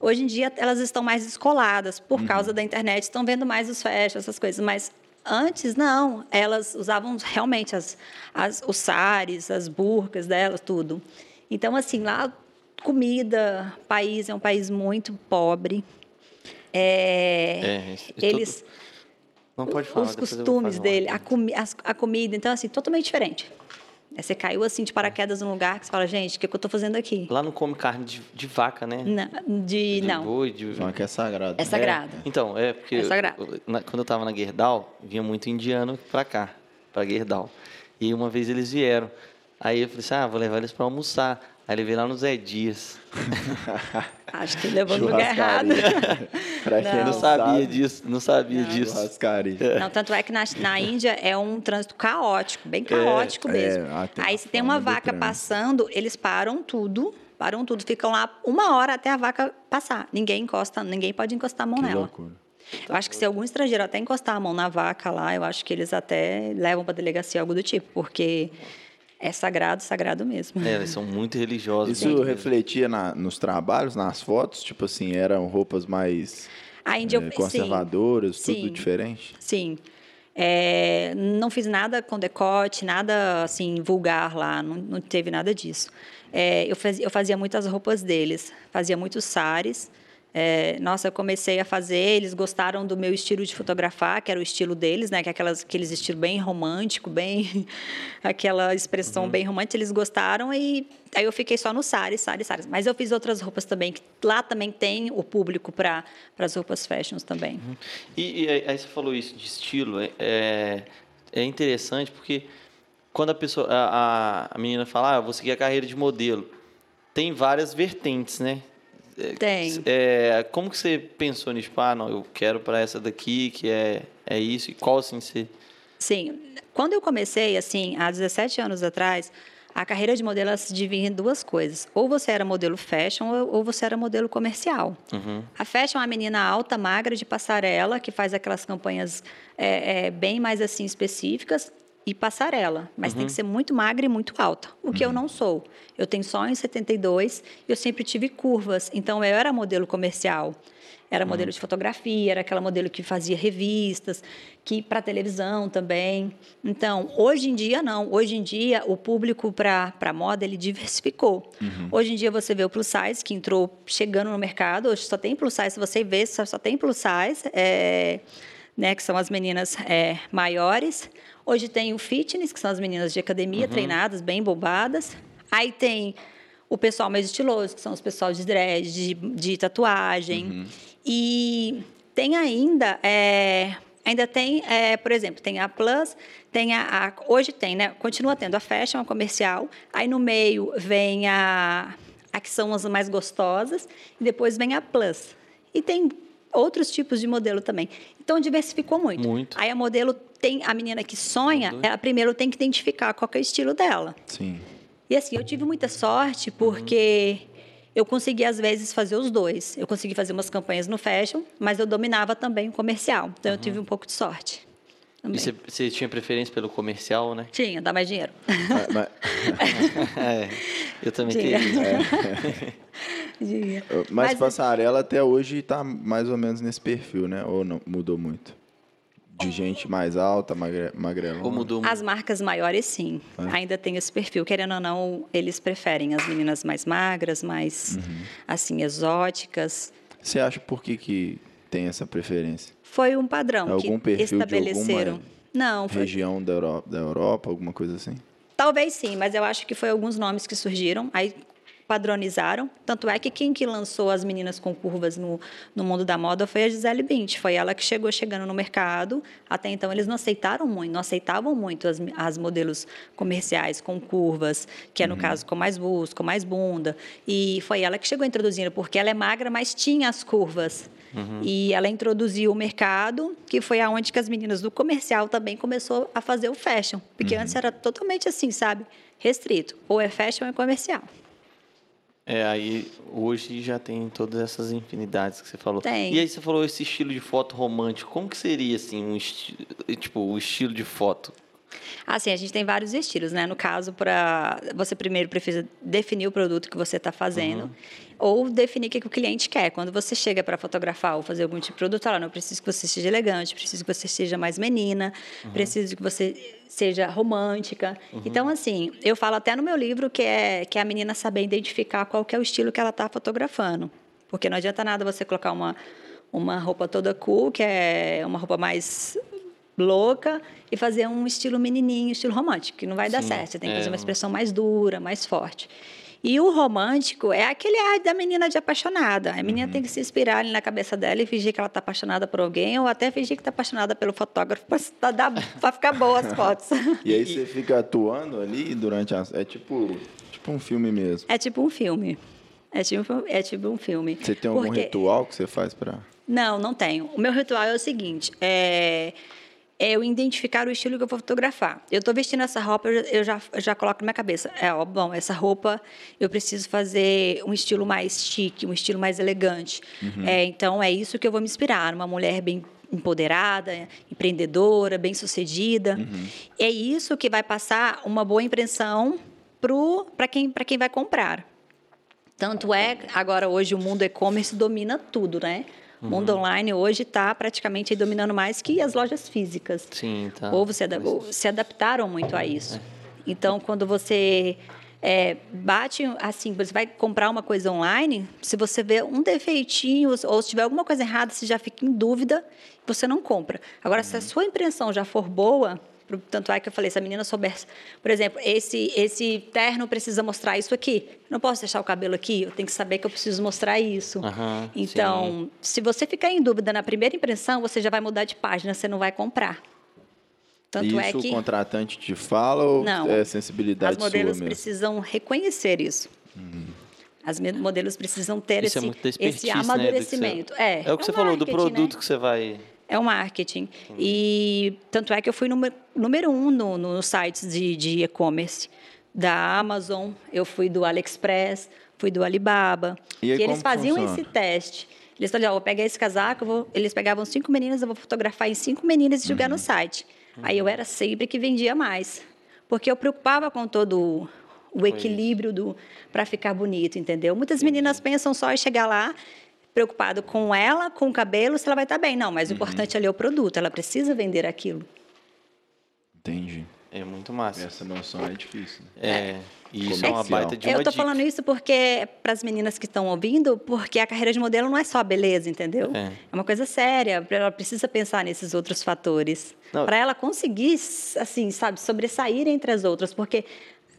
Hoje em dia, elas estão mais descoladas por causa da internet. Estão vendo mais os fashion, essas coisas. Mas antes, não. Elas usavam realmente os saris, as burcas delas, tudo. Então, assim, lá, comida, país é um país muito pobre. Eles... Não pode falar, os costumes dele, a comida, então, assim, totalmente diferente. Você caiu, assim, de paraquedas num lugar que você fala, gente, o que eu estou fazendo aqui? Lá não come carne de vaca, né? Não. Boi, vaca é sagrado. É sagrado. Então, porque... É sagrado. Quando eu estava na Gerdau, vinha muito indiano para cá, para Gerdau. E uma vez eles vieram. Aí eu falei assim, vou levar eles para almoçar. Aí ele veio lá no Zé Dias. Acho que levou no lugar errado. Pra quem não sabia disso, não sabia disso. Não, tanto é que na Índia é um trânsito caótico, bem caótico mesmo. Aí se tem uma vaca passando, eles param tudo, ficam lá 1 hora até a vaca passar. Ninguém encosta, ninguém pode encostar a mão nela. Que loucura. Eu acho que se algum estrangeiro até encostar a mão na vaca lá, eu acho que eles até levam para delegacia, algo do tipo, porque é sagrado, sagrado mesmo. É, eles são muito religiosos. Isso refletia nos trabalhos, nas fotos? Tipo assim, eram roupas mais conservadoras, tudo diferente? Sim. É, não fiz nada com decote, nada assim vulgar lá, não teve nada disso. É, eu fazia muitas roupas deles, fazia muitos saris. É, nossa, eu comecei a fazer, eles gostaram do meu estilo de fotografar, que era o estilo deles, né? Que é aqueles estilo bem romântico, bem aquela expressão bem romântica, eles gostaram e aí eu fiquei só no sari. Mas eu fiz outras roupas também, que lá também tem o público para as roupas fashions também. Uhum. E aí você falou isso de estilo, é interessante porque quando a menina fala, vou seguir a carreira de modelo, tem várias vertentes, né? Tem. Como que você pensou nisso? Não, eu quero para essa daqui, que é isso. E qual, assim, você... Sim. Quando eu comecei, assim, há 17 anos atrás, a carreira de modelo ela se divide em duas coisas. Ou você era modelo fashion ou você era modelo comercial. Uhum. A fashion é a menina alta, magra, de passarela, que faz aquelas campanhas bem mais, assim, específicas. E passarela, mas tem que ser muito magra e muito alta, o que eu não sou. Eu tenho só 1,72 e eu sempre tive curvas, então eu era modelo comercial, era modelo de fotografia, era aquela modelo que fazia revistas, que para televisão também. Então, hoje em dia não, hoje em dia o público para moda ele diversificou. Hoje em dia você vê o plus size que entrou chegando no mercado, hoje só tem plus size, você vê, só tem plus size, né, que são as meninas maiores. Hoje tem o fitness, que são as meninas de academia, treinadas, bem bobadas. Aí tem o pessoal mais estiloso, que são os pessoal de dread, de tatuagem. E tem ainda... ainda tem, por exemplo, tem a Plus, tem hoje tem, né? Continua tendo a fashion, a comercial. Aí no meio vem a que são as mais gostosas. E depois vem a Plus. E tem outros tipos de modelo também. Então, diversificou muito. Aí a modelo... a menina que sonha, ela primeiro tem que identificar qual que é o estilo dela. Sim. E assim, eu tive muita sorte porque eu consegui, às vezes, fazer os dois. Eu consegui fazer umas campanhas no fashion, mas eu dominava também o comercial. Então, eu tive um pouco de sorte. Também. E você tinha preferência pelo comercial, né? Tinha, dá mais dinheiro. Eu também queria. Mas passarela até hoje está mais ou menos nesse perfil, né? Ou não, mudou muito? De gente mais alta, magrelona. As marcas maiores, sim. Ainda tem esse perfil. Querendo ou não, eles preferem as meninas mais magras, mais, assim, exóticas. Você acha por que tem essa preferência? Foi um padrão que estabeleceram. Região da Europa, alguma coisa assim? Talvez sim, mas eu acho que foi alguns nomes que surgiram. Aí padronizaram, tanto é que quem que lançou as meninas com curvas no mundo da moda foi a Gisele Bündchen, foi ela que chegando no mercado. Até então eles não aceitavam muito as modelos comerciais com curvas, que é no caso com mais busto, com mais bunda, e foi ela que chegou introduzindo, porque ela é magra, mas tinha as curvas, e ela introduziu o mercado, que foi aonde que as meninas do comercial também começou a fazer o fashion, porque antes era totalmente assim, sabe, restrito, ou é fashion ou é comercial. Aí hoje já tem todas essas infinidades que você falou. Tem. E aí você falou esse estilo de foto romântico. Como que seria, assim, o estilo de foto? Assim, a gente tem vários estilos, né? No caso, você primeiro precisa definir o produto que você está fazendo ou definir o que o cliente quer. Quando você chega para fotografar ou fazer algum tipo de produto, fala, não, eu preciso que você seja elegante, preciso que você seja mais menina, preciso que você seja romântica. Então, assim, eu falo até no meu livro que é a menina saber identificar qual que é o estilo que ela está fotografando. Porque não adianta nada você colocar uma roupa toda cool, que é uma roupa mais... louca, e fazer um estilo menininho, estilo romântico, que não vai dar certo. Você tem que fazer uma expressão mais dura, mais forte. E o romântico é aquele ar da menina de apaixonada. A menina tem que se inspirar ali na cabeça dela e fingir que ela está apaixonada por alguém, ou até fingir que está apaixonada pelo fotógrafo para ficar boas as fotos. E aí você fica atuando ali durante as... É tipo um filme mesmo. É tipo um filme. Você tem algum ritual que você faz para... Não, não tenho. O meu ritual é o seguinte, é eu identificar o estilo que eu vou fotografar. Eu estou vestindo essa roupa, eu já coloco na minha cabeça. Bom, essa roupa eu preciso fazer um estilo mais chique, um estilo mais elegante. Uhum. Então, é isso que eu vou me inspirar. Uma mulher bem empoderada, empreendedora, bem-sucedida. Uhum. É isso que vai passar uma boa impressão para quem vai comprar. Tanto é, agora hoje o mundo e-commerce domina tudo, né? O mundo online hoje está praticamente dominando mais que as lojas físicas. Sim, tá. Ou se adaptaram muito a isso. Então, quando você bate, assim, você vai comprar uma coisa online, se você vê um defeitinho ou se tiver alguma coisa errada, você já fica em dúvida, você não compra. Agora, se a sua impressão já for boa, tanto é que eu falei, se a menina soubesse, por exemplo, esse terno precisa mostrar isso aqui, eu não posso deixar o cabelo aqui, eu tenho que saber que eu preciso mostrar isso. Uhum, então, sim. Se você ficar em dúvida na primeira impressão, você já vai mudar de página, você não vai comprar. Tanto isso é que o contratante te fala ou não, é sensibilidade sua mesmo? As modelos precisam reconhecer isso. As modelos precisam ter esse amadurecimento. Né, é o que você falou, do produto, né? Que você vai... É o marketing. E tanto é que eu fui número 1 nos sites de e-commerce da Amazon, eu fui do AliExpress, fui do Alibaba. E aí, que eles faziam esse teste. Eles falavam, ó, vou pegar esse casaco, eles pegavam 5 meninas, eu vou fotografar em 5 meninas e jogar no site. Aí eu era sempre que vendia mais, porque eu preocupava com todo o equilíbrio para ficar bonito, entendeu? Muitas meninas pensam só em chegar lá, preocupado com ela, com o cabelo, se ela vai estar bem. Não, mas o importante ali é o produto. Ela precisa vender aquilo. Entendi. É muito massa. Essa noção é difícil. Né? E isso é uma baita de uma dica. Eu estou falando isso porque, para as meninas que estão ouvindo, porque a carreira de modelo não é só beleza, entendeu? É uma coisa séria. Ela precisa pensar nesses outros fatores. Para ela conseguir, assim, sabe, sobressair entre as outras, porque...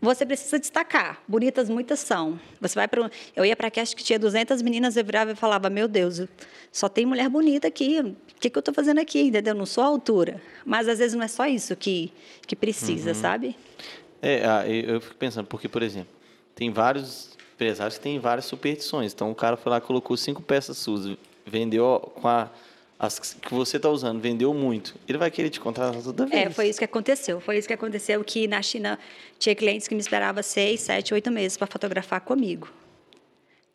Você precisa destacar. Bonitas muitas são. Você vai para... Eu ia para aqui, acho que tinha 200 meninas, eu virava e falava, meu Deus, só tem mulher bonita aqui. O que eu estou fazendo aqui, entendeu? Não sou a altura. Mas, às vezes, não é só isso que precisa, sabe? Eu fico pensando, porque, por exemplo, tem vários empresários que têm várias superstições. Então, o cara foi lá, colocou 5 peças suas, vendeu com as que você está usando, vendeu muito, ele vai querer te contratar toda vez. Foi isso que aconteceu, que na China tinha clientes que me esperavam 6, 7, 8 meses para fotografar comigo.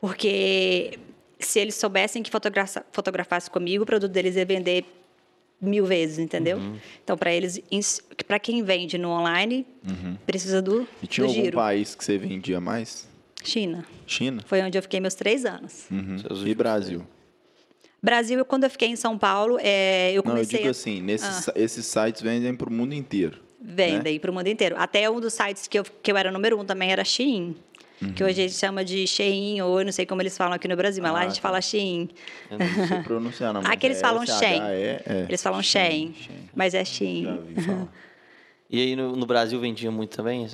Porque se eles soubessem que fotografasse comigo, o produto deles ia vender 1000 vezes, entendeu? Então, para eles, para quem vende no online, precisa do giro. E tinha algum país que você vendia mais? China. Foi onde eu fiquei meus 3 anos. E Brasil? Brasil, quando eu fiquei em São Paulo, eu comecei... Não, eu digo assim, esses sites vendem para o mundo inteiro. Vendem, né? Para o mundo inteiro. Até um dos sites que eu era número 1 também era Shein, que hoje a gente chama de Shein, ou eu não sei como eles falam aqui no Brasil, mas lá a gente fala Shein. Eu não sei pronunciar, não. Aqui eles falam Shein. Eles falam Shein, mas é Shein. Já ouvi falar. E aí, no Brasil, vendia muito também?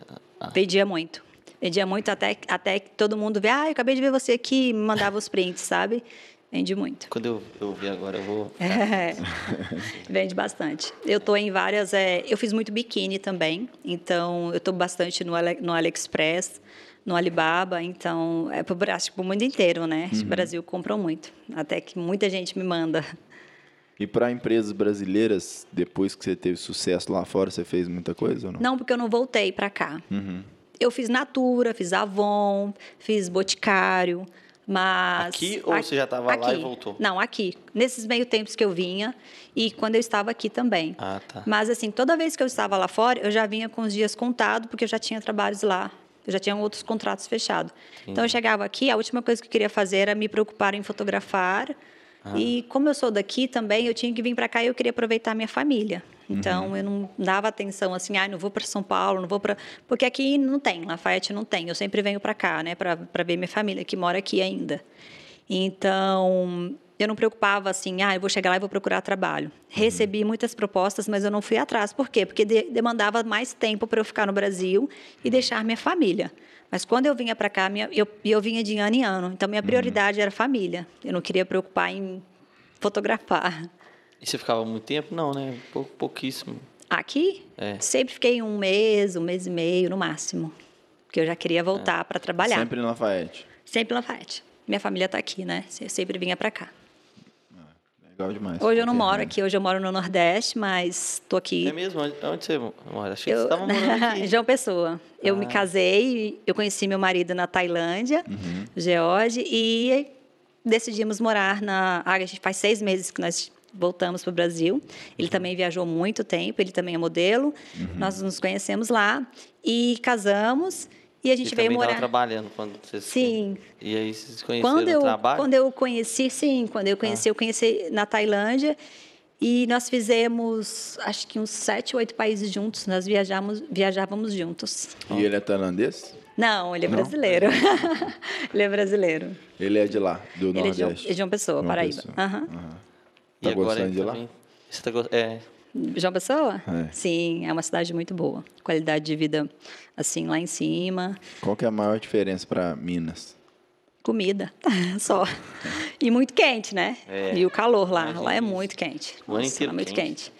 Vendia muito. Vendia muito até que todo mundo vê, eu acabei de ver você aqui, me mandava os prints, sabe? Vende muito. Quando eu vi agora, eu vou... Vende bastante. Eu estou em várias... eu fiz muito biquíni também. Então, eu estou bastante no AliExpress, no Alibaba. Então, acho que para o mundo inteiro, né? O Brasil comprou muito. Até que muita gente me manda. E para empresas brasileiras, depois que você teve sucesso lá fora, você fez muita coisa ou não? Não, porque eu não voltei para cá. Eu fiz Natura, fiz Avon, fiz Boticário... Mas aqui ou você já estava lá e voltou? Não, aqui. Nesses meio tempos que eu vinha e quando eu estava aqui também. Ah, tá. Mas, assim, toda vez que eu estava lá fora, eu já vinha com os dias contados, porque eu já tinha trabalhos lá. Eu já tinha outros contratos fechados. Então, eu chegava aqui, a última coisa que eu queria fazer era me preocupar em fotografar. E, como eu sou daqui também, eu tinha que vir para cá e eu queria aproveitar a minha família. Então, eu não dava atenção, assim, não vou para São Paulo, não vou para... Porque aqui não tem, Lafayette não tem. Eu sempre venho para cá, né, para ver minha família, que mora aqui ainda. Então, eu não preocupava, assim, eu vou chegar lá e vou procurar trabalho. Recebi muitas propostas, mas eu não fui atrás. Por quê? Porque demandava mais tempo para eu ficar no Brasil e deixar minha família. Mas quando eu vinha para cá, eu vinha de ano em ano. Então, minha prioridade era família. Eu não queria preocupar em fotografar. E você ficava muito tempo? Não, né? Pouquíssimo. Aqui? Sempre fiquei um mês e meio, no máximo. Porque eu já queria voltar para trabalhar. Sempre em Lafayette? Sempre em Lafayette. Minha família está aqui, né? Eu sempre vinha para cá. Legal demais. Hoje eu não moro aqui, hoje eu moro no Nordeste, mas estou aqui. É mesmo? Onde você mora? Achei que você estava morando aqui. João Pessoa. Eu me casei, eu conheci meu marido na Tailândia, George, e decidimos morar na... A gente faz 6 meses que nós voltamos para o Brasil. Ele também viajou muito tempo, ele também é modelo. Nós nos conhecemos lá e casamos. E a gente veio morar. Estava trabalhando quando vocês... Sim. E aí vocês conheceram o trabalho? Quando eu conheci, sim. Quando eu conheci na Tailândia. E nós fizemos, acho que uns 7 ou 8 países juntos. Nós viajávamos juntos. E ele é tailandês? Não, ele é brasileiro. Ele é brasileiro. Ele é de lá, do Nordeste. Ele é de João Pessoa, Paraíba. Tá gostando de lá? Você tá gostando? É... João Pessoa? É. Sim, é uma cidade muito boa. Qualidade de vida, assim, lá em cima. Qual que é a maior diferença para Minas? Comida, só. E muito quente, né? É. E o calor lá. Lá é muito quente. Nossa, é muito quente.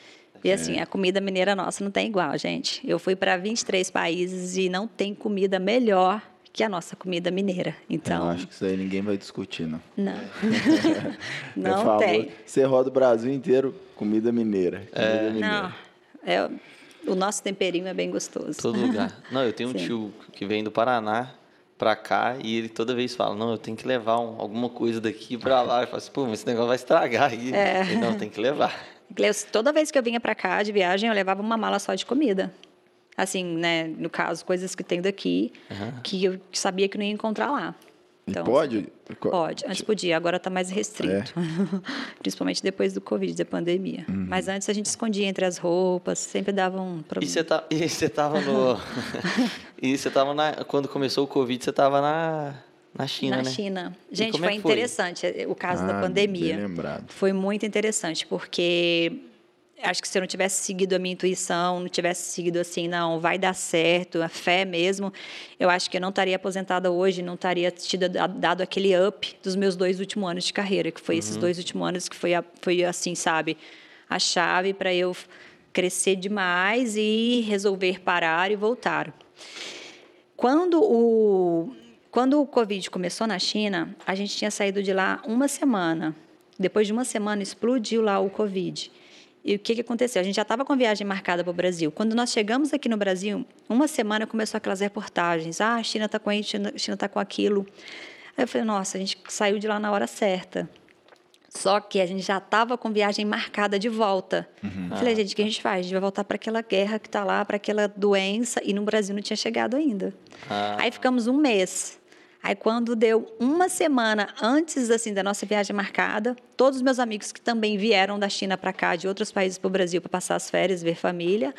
E assim, a comida mineira nossa não tem igual, gente. Eu fui para 23 países e não tem comida melhor que a nossa comida mineira. Então... Eu acho que isso aí ninguém vai discutir, não. Não. Não tem. Você roda o Brasil inteiro... Comida mineira. Comida mineira. Não, o nosso temperinho é bem gostoso. Todo lugar. Não, eu tenho um tio que vem do Paraná pra cá e ele toda vez fala, não, eu tenho que levar alguma coisa daqui pra lá. Eu falo assim, pô, mas esse negócio vai estragar. E ele, não, tem que levar. Toda vez que eu vinha pra cá de viagem, eu levava uma mala só de comida. Assim, né, no caso, coisas que tem daqui, que eu sabia que não ia encontrar lá. Então, pode? Pode. Antes podia, agora está mais restrito. É. Principalmente depois do Covid, da pandemia. Mas antes a gente escondia entre as roupas, sempre dava um problema. E você estava no... E você estava na... Quando começou o Covid, você estava na China, né? Na China. Gente, foi interessante o caso da pandemia. Foi muito interessante, porque... Acho que se eu não tivesse seguido a minha intuição, não tivesse seguido assim, não, vai dar certo, a fé mesmo, eu acho que eu não estaria aposentada hoje, não estaria dado aquele up dos meus 2 últimos anos de carreira, que foi esses 2 últimos anos que foi assim, sabe, a chave para eu crescer demais e resolver parar e voltar. Quando o Covid começou na China, a gente tinha saído de lá 1 semana. Depois de 1 semana, explodiu lá o Covid. E o que aconteceu? A gente já estava com a viagem marcada para o Brasil. Quando nós chegamos aqui no Brasil, 1 semana começou aquelas reportagens. Ah, a China está com isso, a China está com aquilo. Aí eu falei, nossa, a gente saiu de lá na hora certa. Só que a gente já estava com viagem marcada de volta. Falei, gente, o que a gente faz? A gente vai voltar para aquela guerra que está lá, para aquela doença. E no Brasil não tinha chegado ainda. Aí ficamos 1 mês. Aí, quando deu 1 semana antes assim, da nossa viagem marcada, todos os meus amigos que também vieram da China para cá, de outros países para o Brasil, para passar as férias, ver família,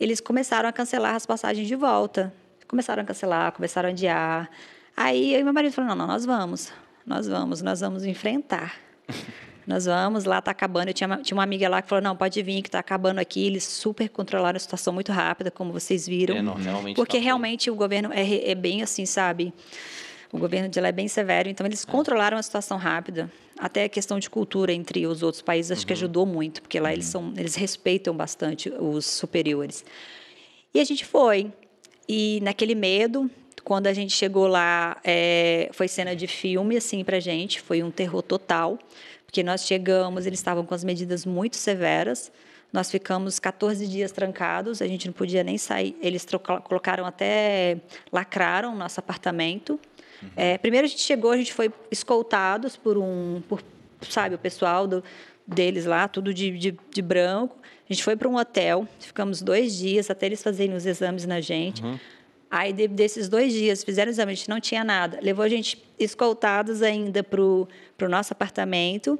eles começaram a cancelar as passagens de volta. Começaram a cancelar, começaram a adiar. Aí, eu e meu marido falaram, não, nós vamos enfrentar. Nós vamos, lá está acabando. Eu tinha uma amiga lá que falou, não, pode vir, que está acabando aqui. Eles super controlaram a situação muito rápida, como vocês viram. Porque realmente o governo é bem assim, sabe... O governo de lá é bem severo, então eles controlaram a situação rápida. Até a questão de cultura entre os outros países acho que ajudou muito, porque lá eles respeitam bastante os superiores. E a gente foi. E naquele medo, quando a gente chegou lá, foi cena de filme assim pra gente, foi um terror total, porque nós chegamos, eles estavam com as medidas muito severas. Nós ficamos 14 dias trancados, a gente não podia nem sair. Eles colocaram até, lacraram o nosso apartamento. Primeiro a gente chegou, a gente foi escoltados por sabe, o pessoal deles lá, tudo de branco. A gente foi para um hotel, ficamos 2 dias até eles fazerem os exames na gente. Aí desses 2 dias fizeram o exame, a gente não tinha nada. Levou a gente escoltados ainda para o nosso apartamento.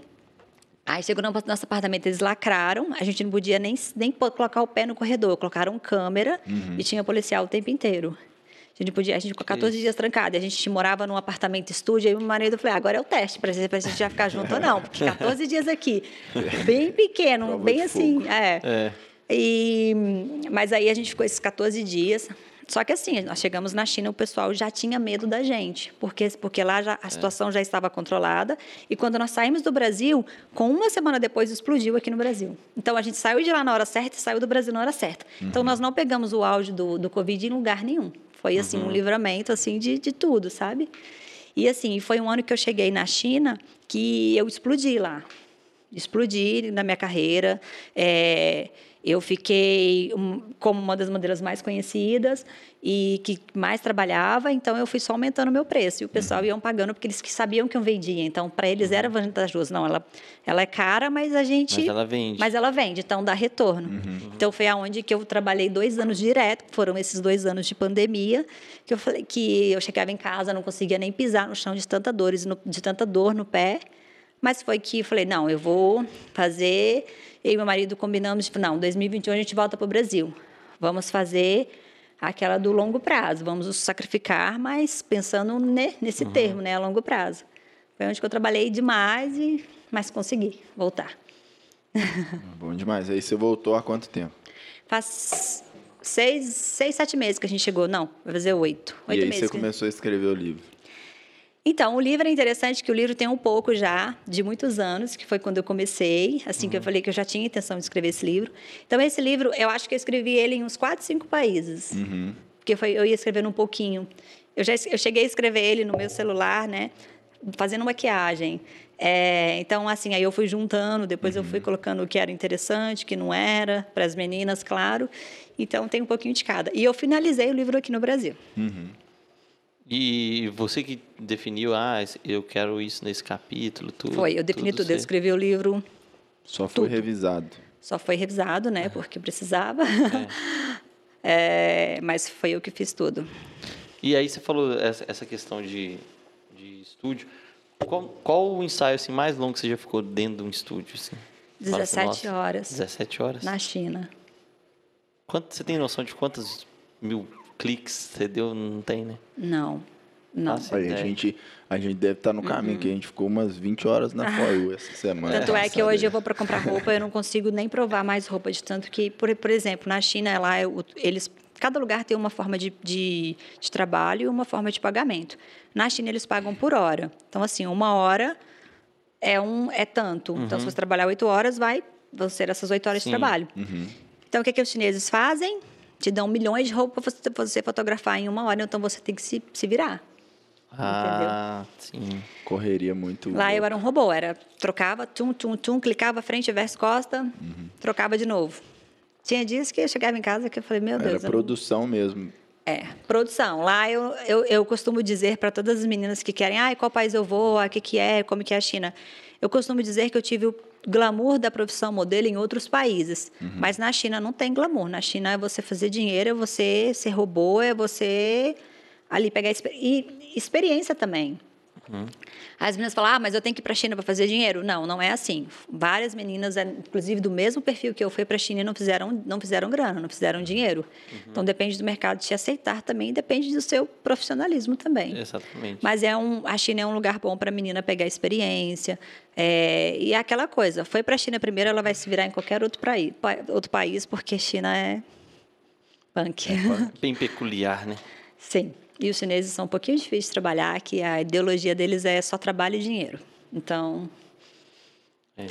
Aí chegou no nosso apartamento, eles lacraram, a gente não podia nem colocar o pé no corredor, colocaram câmera e tinha policial o tempo inteiro. A gente ficou 14 dias trancada. A gente morava num apartamento estúdio. Aí meu marido falou, agora é o teste para a gente já ficar junto ou não. Porque 14 dias aqui, bem pequeno, prova bem assim. Mas aí a gente ficou esses 14 dias. Só que assim, nós chegamos na China, o pessoal já tinha medo da gente. Porque lá a situação já estava controlada. E quando nós saímos do Brasil, com 1 semana depois, explodiu aqui no Brasil. Então, a gente saiu de lá na hora certa e saiu do Brasil na hora certa. Então, nós não pegamos o auge do Covid em lugar nenhum. Foi, assim, um livramento, assim, de tudo, sabe? E, assim, foi um ano que eu cheguei na China que eu explodi lá. explodir na minha carreira. Eu fiquei como uma das modelos mais conhecidas e que mais trabalhava, então eu fui só aumentando o meu preço. E o pessoal iam pagando, porque eles que sabiam que eu vendia. Então, para eles era vantajoso. Não, ela é cara, mas a gente... Mas ela vende. Mas ela vende, então dá retorno. Uhum. Então, foi aonde que eu trabalhei 2 anos direto, foram esses 2 anos de pandemia, que eu falei que eu chegava em casa, não conseguia nem pisar no chão de tanta dor, no pé. Mas foi que eu falei, não, eu vou fazer... Eu e meu marido combinamos, tipo, não, 2021 a gente volta para o Brasil. Vamos fazer aquela do longo prazo. Vamos nos sacrificar, mas pensando nesse termo, né, a longo prazo. Foi onde que eu trabalhei demais, mas consegui voltar. Bom demais. Aí você voltou há quanto tempo? Faz 6, 7 meses que a gente chegou. Não, vai fazer 8. 8 meses. E aí você começou a escrever o livro. Então, o livro é interessante, que o livro tem um pouco já de muitos anos, que foi quando eu comecei, assim que eu falei que eu já tinha intenção de escrever esse livro. Então, esse livro, eu acho que eu escrevi ele em uns 4, 5 países, porque eu ia escrevendo um pouquinho. Eu cheguei a escrever ele no meu celular, né, fazendo maquiagem. Então, assim, aí eu fui juntando, depois eu fui colocando o que era interessante, o que não era, para as meninas, claro. Então, tem um pouquinho de cada. E eu finalizei o livro aqui no Brasil. E você que definiu, eu quero isso nesse capítulo, tudo. Foi, eu defini tudo, eu escrevi o livro. Só foi revisado. Só foi revisado, né, porque precisava. Mas foi eu que fiz tudo. E aí você falou essa questão de estúdio. Qual o ensaio assim, mais longo que você já ficou dentro de um estúdio? Assim? 17 horas. 17 horas? Na China. Você tem noção de quantos mil... cliques você deu, não tem, né? Não. Nossa, aí, a gente deve estar no caminho, que a gente ficou umas 20 horas na FOIU essa semana. Tanto é que hoje eu vou para comprar roupa, eu não consigo nem provar mais roupa, de tanto que, por exemplo, na China, lá, eles... Cada lugar tem uma forma de trabalho e uma forma de pagamento. Na China, eles pagam por hora. Então, assim, 1 hora é tanto. Então, se você trabalhar 8 horas, vão ser essas 8 horas de trabalho. Então, o que os chineses fazem? Te dão milhões de roupas para você fotografar em 1 hora, então você tem que se virar. Entendeu? Sim. Correria muito. Lá eu era um robô, trocava, tum, clicava frente, verso, costa, trocava de novo. Tinha dias que eu chegava em casa que eu falei, meu Deus. Era produção mesmo. Produção. Lá eu costumo dizer para todas as meninas que querem, qual país eu vou, como que é a China. Eu costumo dizer que eu tive o glamour da profissão modelo em outros países, mas na China não tem glamour. Na China é você fazer dinheiro, é você ser robô, é você ali pegar experiência também. As meninas falam, mas eu tenho que ir para a China para fazer dinheiro. Não é assim. Várias meninas, inclusive do mesmo perfil que eu, fui para a China e não fizeram grana, não fizeram dinheiro. Então, depende do mercado te aceitar também, depende do seu profissionalismo também. Exatamente. Mas a China é um lugar bom para a menina pegar experiência. E é aquela coisa, foi para a China primeiro, ela vai se virar em qualquer outro país, porque China é punk. Bem peculiar, né? Sim. E os chineses são um pouquinho difíceis de trabalhar, que a ideologia deles é só trabalho e dinheiro. Então,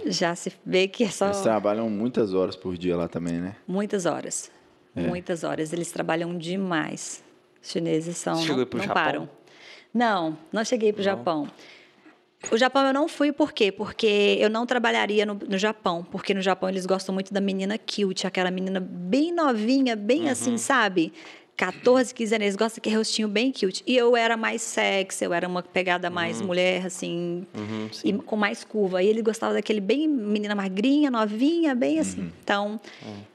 já se vê que é só... Eles trabalham muitas horas por dia lá também, né? Muitas horas. Muitas horas. Eles trabalham demais. Os chineses são... Você chegou para o Japão? Param. Não cheguei para o Japão. O Japão eu não fui, por quê? Porque eu não trabalharia no Japão, porque no Japão eles gostam muito da menina cute, aquela menina bem novinha, bem assim, sabe? 14, 15 anos, eles gostam daquele rostinho bem cute. E eu era mais sexy, eu era uma pegada mais mulher, assim, e com mais curva. E ele gostava daquele bem menina magrinha, novinha, bem assim. Então,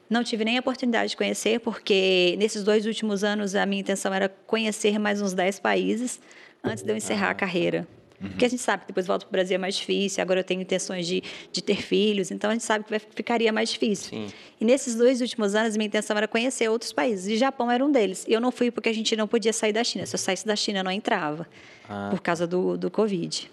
não tive nem a oportunidade de conhecer, porque nesses 2 últimos anos a minha intenção era conhecer mais uns 10 países antes de eu encerrar a carreira. Porque a gente sabe que depois volta para o Brasil é mais difícil, agora eu tenho intenções de ter filhos, então a gente sabe que ficaria mais difícil. Sim. E nesses 2 últimos anos, minha intenção era conhecer outros países, e Japão era um deles. E eu não fui porque a gente não podia sair da China, se eu saísse da China eu não entrava, por causa do Covid.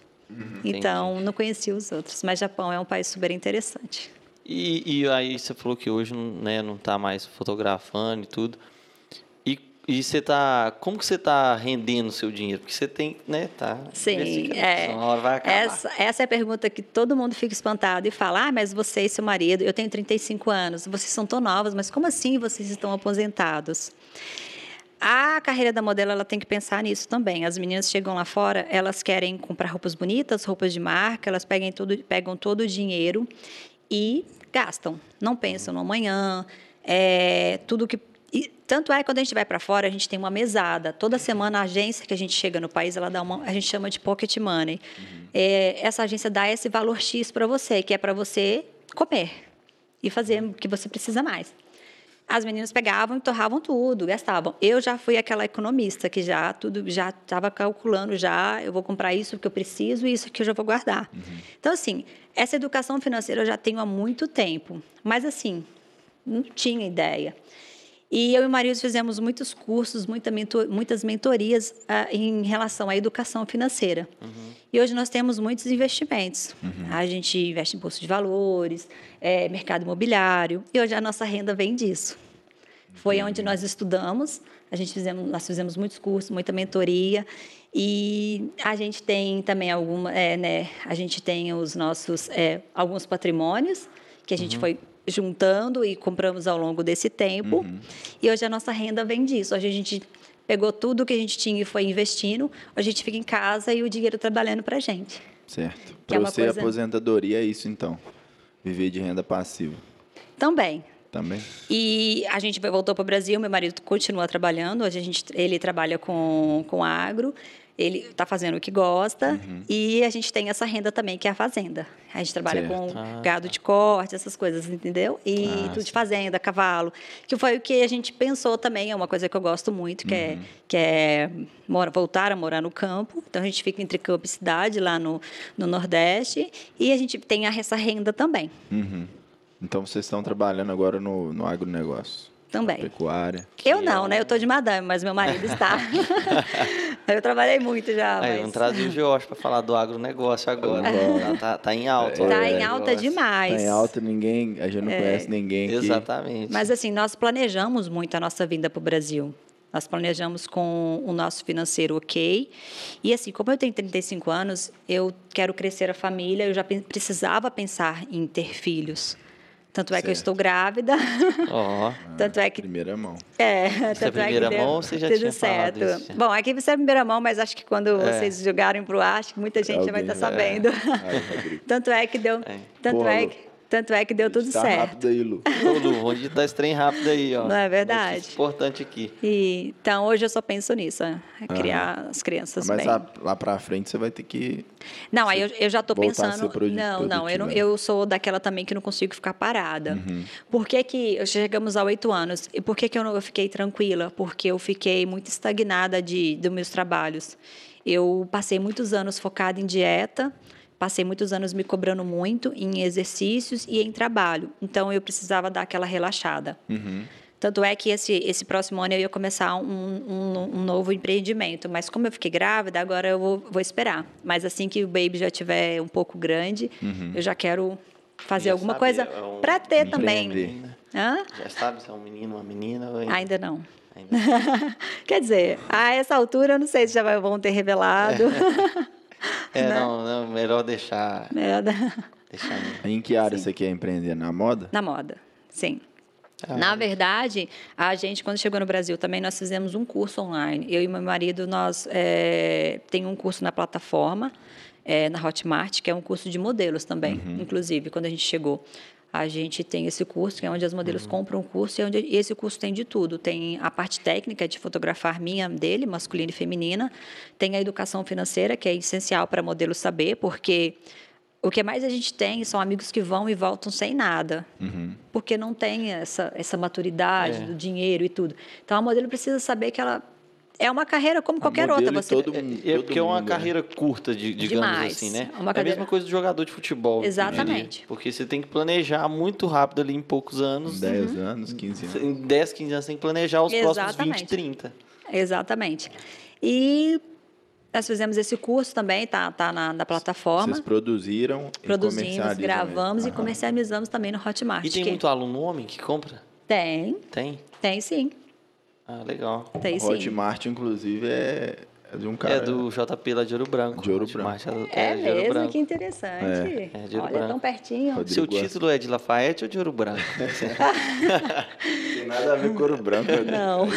Então, entendi. Não conheci os outros, mas Japão é um país super interessante. E aí você falou que hoje, né, não está mais fotografando e tudo. E você tá... Como que você tá rendendo o seu dinheiro? Porque você tem, né, tá... Sim, uma hora vai acabar. Essa é a pergunta que todo mundo fica espantado e fala, mas você e seu marido, eu tenho 35 anos, vocês são tão novos, mas como assim vocês estão aposentados? a carreira da modelo, ela tem que pensar nisso também. As meninas chegam lá fora, elas querem comprar roupas bonitas, roupas de marca, elas pegam todo o dinheiro e gastam. Não pensam no amanhã, tudo que... E, tanto é que quando a gente vai para fora, a gente tem uma mesada. Toda semana, a agência que a gente chega no país, ela dá uma, a gente chama de pocket money. Uhum. Essa agência dá esse valor X para você, que é para você comer e fazer o que você precisa mais. As meninas pegavam e torravam tudo, gastavam. Eu já fui aquela economista que já estava calculando, eu vou comprar isso que eu preciso e isso que eu já vou guardar. Uhum. Então, assim, essa educação financeira eu já tenho há muito tempo. Mas, assim, não tinha ideia. E eu e o marido fizemos muitos cursos, muitas mentorias em relação à educação financeira. Uhum. E hoje nós temos muitos investimentos. Uhum. A gente investe em bolsa de valores, mercado imobiliário. E hoje a nossa renda vem disso. Foi onde nós estudamos. Nós fizemos muitos cursos, muita mentoria. E a gente tem também a gente tem os nossos alguns patrimônios que a gente foi juntando e compramos ao longo desse tempo. Uhum. E hoje a nossa renda vem disso. Hoje a gente pegou tudo que a gente tinha e foi investindo. A gente fica em casa e o dinheiro trabalhando para a gente. Certo. Para você, a aposentadoria é isso, então? Viver de renda passiva? Também. E a gente voltou para o Brasil, meu marido continua trabalhando. Hoje ele trabalha com agro. Ele está fazendo o que gosta. Uhum. E a gente tem essa renda também, que é a fazenda. A gente trabalha com gado de corte, essas coisas, entendeu? E tudo de fazenda, cavalo. Que foi o que a gente pensou também. É uma coisa que eu gosto muito, voltar a morar no campo. Então, a gente fica entre campo e cidade, lá no Nordeste. E a gente tem essa renda também. Uhum. Então, vocês estão trabalhando agora no agronegócio? Também. Pecuária. Eu não, né? Eu tô de madame, mas meu marido está. Eu trabalhei muito já. Mas... Vamos trazer o Jorge para falar do agronegócio agora. Tá em alta. Tá em alta demais. Tá em alta, ninguém, a gente não conhece ninguém aqui. Exatamente. Mas assim, nós planejamos muito a nossa vinda para o Brasil. Nós planejamos com o nosso financeiro ok. E assim, como eu tenho 35 anos, eu quero crescer a família, eu já precisava pensar em ter filhos. Tanto é que eu estou grávida. Tanto é que... Primeira mão. Tanto é primeira que deu... mão, você já tudo tinha certo. Falado isso. Bom, aqui você é a primeira mão, mas acho que quando vocês jogarem para o ar, acho que muita gente já vai estar sabendo. Tanto é que deu... Tanto é que deu tudo certo. Tá rápido aí, Lu. Ô, Lu, onde tá esse trem rápido aí, ó. Não é verdade? Muito importante aqui. Então, hoje eu só penso nisso, criar as crianças bem. Mas lá para frente você vai ter que... Não, aí eu já tô pensando... Eu sou daquela também que não consigo ficar parada. Uhum. Por que que... Chegamos a 8 anos. E por que que eu fiquei tranquila? Porque eu fiquei muito estagnada dos meus trabalhos. Eu passei muitos anos focada em dieta... Passei muitos anos me cobrando muito em exercícios e em trabalho. Então, eu precisava dar aquela relaxada. Uhum. Tanto é que esse próximo ano eu ia começar um novo empreendimento. Mas como eu fiquei grávida, agora eu vou esperar. Mas assim que o baby já estiver um pouco grande, eu já quero fazer alguma coisa para ter também. Hã? Já sabe se é um menino ou uma menina? Ainda não. Quer dizer, a essa altura, eu não sei se já vão ter revelado... melhor deixar... Em que área você quer empreender? Na moda? Na moda, sim. Na verdade, a gente, quando chegou no Brasil também, nós fizemos um curso online. Eu e meu marido, nós tem um curso na plataforma, na Hotmart, que é um curso de modelos também, inclusive, quando a gente chegou. A gente tem esse curso, que é onde as modelos compram um curso, e esse curso tem de tudo. Tem a parte técnica de fotografar dele, masculina e feminina. Tem a educação financeira, que é essencial para modelo saber, porque o que mais a gente tem são amigos que vão e voltam sem nada, porque não tem essa maturidade do dinheiro e tudo. Então, a modelo precisa saber que ela... É uma carreira como qualquer outra. Você... porque é uma carreira curta, digamos assim, né? É a mesma coisa do jogador de futebol. Exatamente. Porque você tem que planejar muito rápido ali em poucos anos. 10 anos, 15 anos. Em 10, 15 anos você tem que planejar os próximos 20, 30. Exatamente. E nós fizemos esse curso também, tá na plataforma. Vocês produziram e comercializamos. Produzimos, gravamos e comercializamos também no Hotmart. E tem muito aluno homem que compra? Tem, sim. Ah, legal. O Hotmart, inclusive, é de um cara... É do JP lá de Ouro Branco. De Ouro Branco. É de Ouro Branco. Que interessante. É de Ouro Branco. Olha, tão pertinho. Rodrigo. Seu título é de Lafayette ou de Ouro Branco? Não tem nada a ver com Ouro Branco. Não.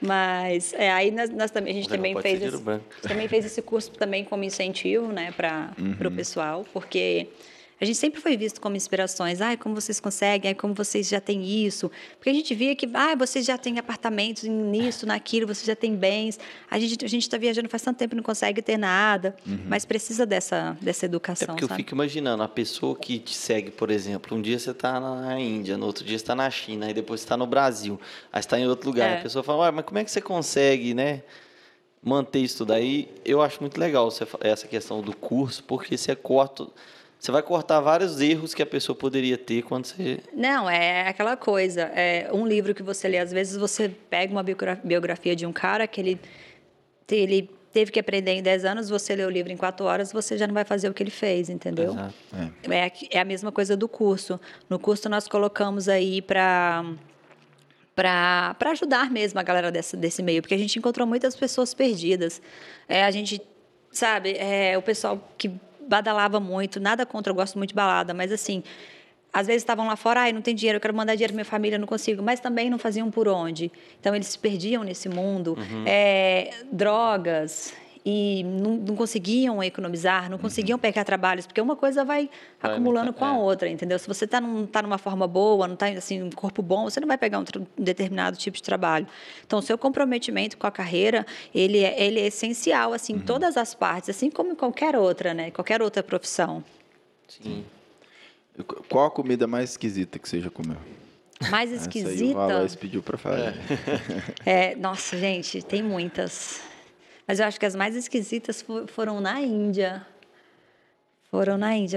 Mas aí a gente também fez esse curso também como incentivo, né, para o pessoal, porque a gente sempre foi visto como inspirações. Ah, como vocês conseguem? Como vocês já têm isso? Porque a gente via que, vocês já têm apartamentos nisso, naquilo, vocês já têm bens. A gente está viajando faz tanto tempo e não consegue ter nada, mas precisa dessa educação. É porque eu fico imaginando, a pessoa que te segue, por exemplo, um dia você está na Índia, no outro dia você está na China, aí depois você está no Brasil, aí você está em outro lugar. A pessoa fala, mas como é que você consegue, né, manter isso tudo aí? Eu acho muito legal essa questão do curso, porque você corta... Você vai cortar vários erros que a pessoa poderia ter quando você... Não, é aquela coisa. É um livro que você lê, às vezes você pega uma biografia de um cara que ele teve que aprender em 10 anos, você lê o livro em 4 horas, você já não vai fazer o que ele fez, entendeu? Exato. É a mesma coisa do curso. No curso, nós colocamos aí para ajudar mesmo a galera desse meio, porque a gente encontrou muitas pessoas perdidas. A gente, o pessoal que... badalava muito, nada contra, eu gosto muito de balada, mas assim, às vezes estavam lá fora, não tem dinheiro, eu quero mandar dinheiro para minha família, não consigo, mas também não faziam por onde. Então, eles se perdiam nesse mundo, drogas, e não conseguiam economizar, não conseguiam pegar trabalhos, porque uma coisa vai acumulando com a outra, entendeu? Se você tá numa forma boa, não está assim, um corpo bom, você não vai pegar um determinado tipo de trabalho. Então, o seu comprometimento com a carreira, ele é essencial, assim, em todas as partes, assim como em qualquer outra, né? Qualquer outra profissão. Sim. Qual a comida mais esquisita que você já comeu? Mais esquisita? Essa aí o Alex pediu para falar. Nossa, gente, tem muitas... Mas eu acho que as mais esquisitas foram na Índia.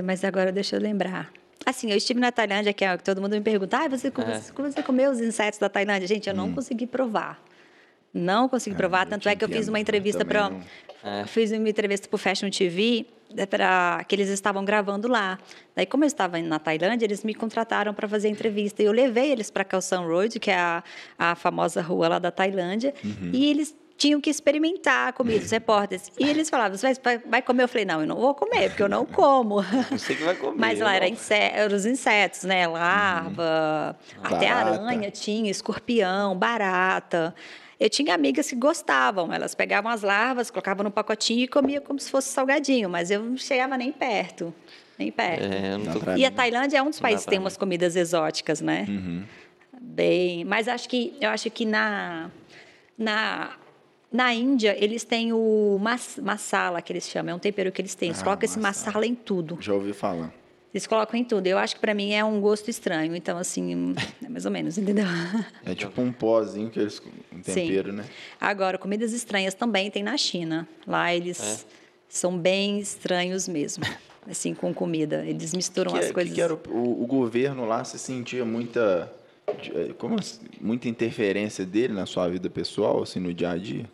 Mas agora deixa eu lembrar. Assim, eu estive na Tailândia, que é que todo mundo me pergunta, como você comeu os insetos da Tailândia? Gente, eu não consegui provar. Não consegui provar, tanto é que eu fiz uma entrevista para o Fashion TV, que eles estavam gravando lá. Daí, como eu estava na Tailândia, eles me contrataram para fazer a entrevista. E eu levei eles para a Khao San Road, que é a famosa rua lá da Tailândia, e eles tinham que experimentar a comida, os repórteres. E eles falavam, você vai comer? Eu falei, não, eu não vou comer, porque eu não como. Você que vai comer. Mas lá eram os insetos, né? Larva, até aranha tinha, escorpião, barata. Eu tinha amigas que gostavam. Elas pegavam as larvas, colocavam no pacotinho e comiam como se fosse salgadinho. Mas eu não chegava nem perto. E a Tailândia é um dos países que tem umas comidas exóticas, né? Bem... Mas eu acho que na Índia, eles têm o masala, que eles chamam. É um tempero que eles têm. Eles colocam esse masala em tudo. Já ouvi falar. Eles colocam em tudo. Eu acho que, para mim, é um gosto estranho. Então, assim, é mais ou menos, entendeu? É tipo um pozinho que eles... Um tempero, né? Agora, comidas estranhas também tem na China. Lá, eles são bem estranhos mesmo. Assim, com comida. Eles misturam as coisas... Que era o governo lá, se sentia muita... muita interferência dele na sua vida pessoal, assim, no dia a dia?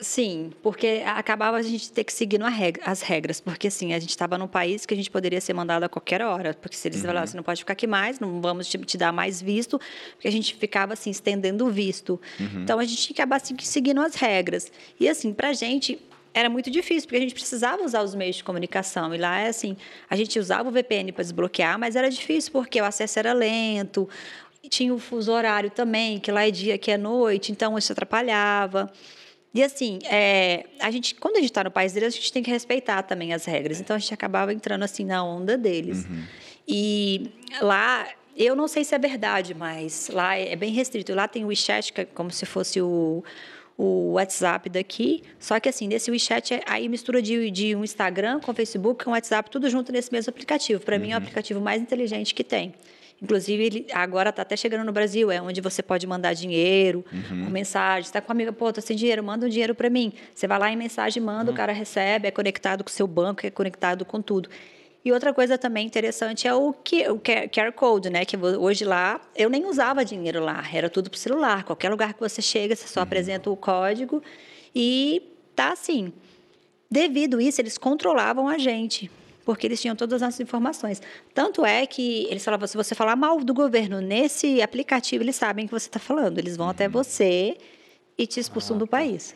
Sim, porque acabava a gente ter que seguir as regras, porque assim, a gente estava num país que a gente poderia ser mandado a qualquer hora, porque se eles falassem, não pode ficar aqui mais, não vamos te dar mais visto, porque a gente ficava assim, estendendo o visto. Então, a gente acabava seguindo as regras. E assim, pra gente... Era muito difícil, porque a gente precisava usar os meios de comunicação. E lá, assim, a gente usava o VPN para desbloquear, mas era difícil, porque o acesso era lento... Tinha o fuso horário também, que lá é dia, que é noite, então isso atrapalhava. E assim, quando a gente está no país deles, a gente tem que respeitar também as regras. Então, a gente acabava entrando assim na onda deles. E lá, eu não sei se é verdade, mas lá é bem restrito. Lá tem o WeChat, que é como se fosse o WhatsApp daqui, só que assim, nesse WeChat, aí mistura de um Instagram com o Facebook, com o WhatsApp, tudo junto nesse mesmo aplicativo. Para mim, é o aplicativo mais inteligente que tem. Inclusive, ele agora está até chegando no Brasil, é onde você pode mandar dinheiro, mensagem. Está com uma amiga, estou sem dinheiro, manda um dinheiro para mim. Você vai lá em mensagem, manda, o cara recebe, é conectado com o seu banco, é conectado com tudo. E outra coisa também interessante é o QR Code, né? Que hoje lá, eu nem usava dinheiro lá, era tudo pro celular. Qualquer lugar que você chega, você só apresenta o código e tá assim. Devido a isso, eles controlavam a gente, porque eles tinham todas as informações. Tanto é que eles falavam, se você falar mal do governo nesse aplicativo, eles sabem o que você está falando. Eles vão até você e te expulsam do país.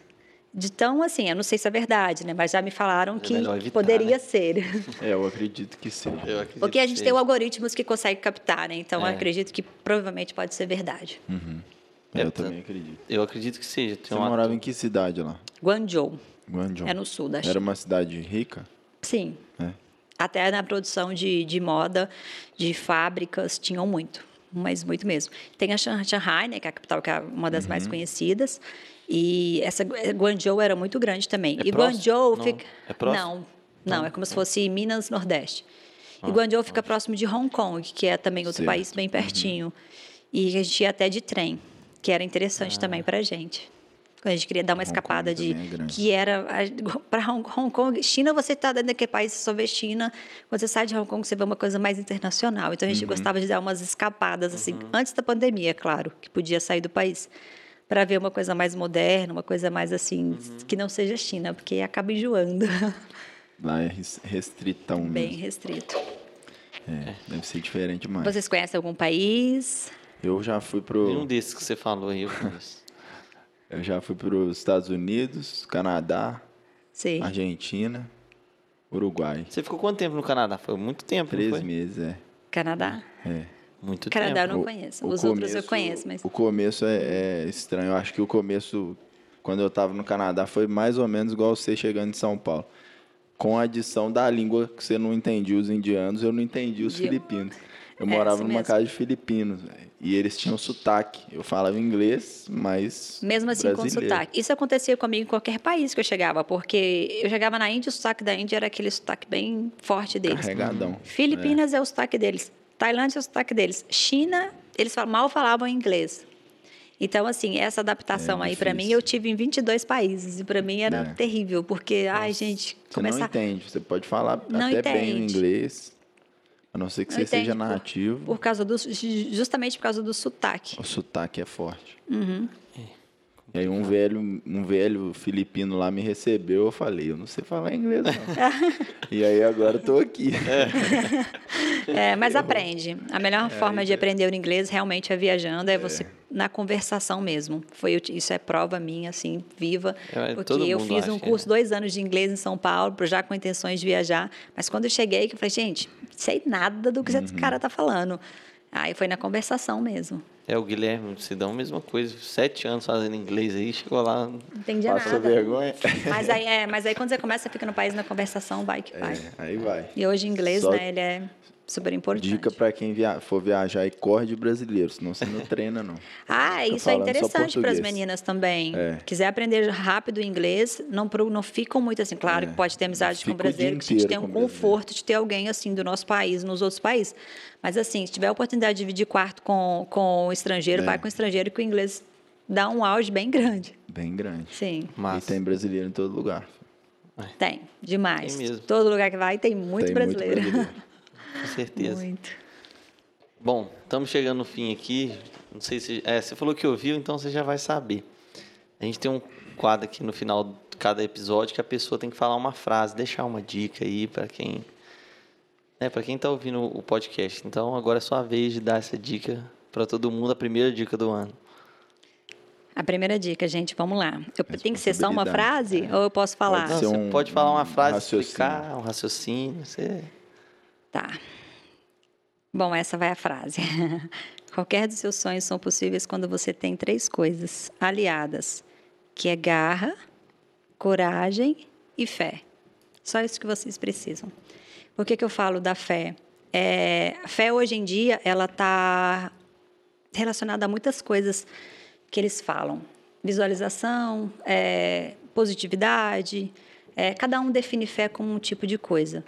Então, assim, eu não sei se é verdade, né? Mas já me falaram que evitar, poderia ser. Eu acredito que sim. Porque a gente tem algoritmos que consegue captar, né? Então, eu acredito que provavelmente pode ser verdade. Eu também acredito. Eu acredito que seja. Você morava em que cidade lá? Guangzhou. Guangzhou. É no sul da China. Era uma cidade rica? Sim. É. Até na produção de moda, de fábricas, tinham muito. Mas muito mesmo. Tem a Shanghai, né, que é a capital, que é uma das mais conhecidas. E essa Guangzhou era muito grande também. É e Guangzhou fica... É próximo? Não, é como se fosse Minas, Nordeste. E Guangzhou fica próximo de Hong Kong, que é também outro país bem pertinho. E a gente ia até de trem, que era interessante também para a gente. Quando a gente queria dar uma escapada de... Que era... Para Hong Kong... China, você está dentro daquele país, só vê China. Quando você sai de Hong Kong, você vê uma coisa mais internacional. Então, a gente gostava de dar umas escapadas, assim, antes da pandemia, claro, que podia sair do país, para ver uma coisa mais moderna, uma coisa mais, assim, que não seja China, porque acaba enjoando. Lá é restritão mesmo. Bem restrito. É, deve ser diferente demais. Vocês conhecem algum país? Eu já fui pro... Tem um desses que você falou aí, eu conheço. Eu já fui para os Estados Unidos, Canadá, Argentina, Uruguai. Você ficou quanto tempo no Canadá? Foi muito tempo, 3 meses, é. Canadá? É. Muito tempo. Canadá eu não conheço. Os outros eu conheço, mas... O começo é estranho. Eu acho que o começo, quando eu estava no Canadá, foi mais ou menos igual você chegando em São Paulo. Com a adição da língua que você não entendia os indianos, eu não entendi os filipinos. Eu morava numa casa de filipinos, velho. E eles tinham sotaque. Eu falava inglês, mas mesmo assim brasileiro. Com sotaque. Isso acontecia comigo em qualquer país que eu chegava, porque eu chegava na Índia, o sotaque da Índia era aquele sotaque bem forte deles. Carregadão. Filipinas é o sotaque deles. Tailândia é o sotaque deles. China, eles mal falavam inglês. Então, assim, essa adaptação aí, para mim, eu tive em 22 países. E para mim era terrível, porque, ai, gente... Você não entende. Você pode falar bem o inglês... A não ser que você seja nativo. Justamente por causa do sotaque. O sotaque é forte. E aí um velho filipino lá me recebeu, eu falei, eu não sei falar inglês, não. E aí agora eu tô aqui. Mas aprende. A melhor forma de aprender o inglês realmente é viajando, é você na conversação mesmo. Isso é prova minha, assim, viva. Porque eu fiz um curso 2 anos de inglês em São Paulo, já com intenções de viajar. Mas quando eu cheguei, eu falei, gente, não sei nada do que esse cara tá falando. Aí foi na conversação mesmo. O Guilherme, se dá a mesma coisa. 7 anos fazendo inglês aí, chegou lá... Não entendi nada. Passou vergonha. Mas aí quando você começa, fica no país na conversação, vai que vai. Aí vai. E hoje inglês, né, ele é super importante. Dica para quem for viajar e corre de brasileiro, senão você não treina, não. Isso é interessante para as meninas também. Quiser aprender rápido inglês, não ficam muito assim. Claro que pode ter amizade com brasileiro, que a gente tem um conforto de ter alguém assim do nosso país, nos outros países. Mas, assim, se tiver a oportunidade de dividir quarto com o estrangeiro, vai com o estrangeiro, que o inglês dá um auge bem grande. Bem grande. Sim. Mas... E tem brasileiro em todo lugar. Tem, demais. Tem mesmo. Todo lugar que vai tem muito brasileiro. Muito brasileiro. Com certeza. Muito. Bom, estamos chegando no fim aqui. Não sei se... você falou que ouviu, então você já vai saber. A gente tem um quadro aqui no final de cada episódio que a pessoa tem que falar uma frase, deixar uma dica aí para quem... para quem está ouvindo o podcast. Então, agora é sua vez de dar essa dica para todo mundo, a primeira dica do ano. A primeira dica, gente, vamos lá. Tem que ser só uma frase ou eu posso falar? Você pode falar uma frase, explicar, um raciocínio. Você... Tá. Bom, essa vai a frase. Qualquer dos seus sonhos são possíveis quando você tem 3 coisas aliadas, que é garra, coragem e fé. Só isso que vocês precisam. Por que eu falo da fé? A fé, hoje em dia, ela está relacionada a muitas coisas que eles falam. Visualização, positividade. Cada um define fé como um tipo de coisa.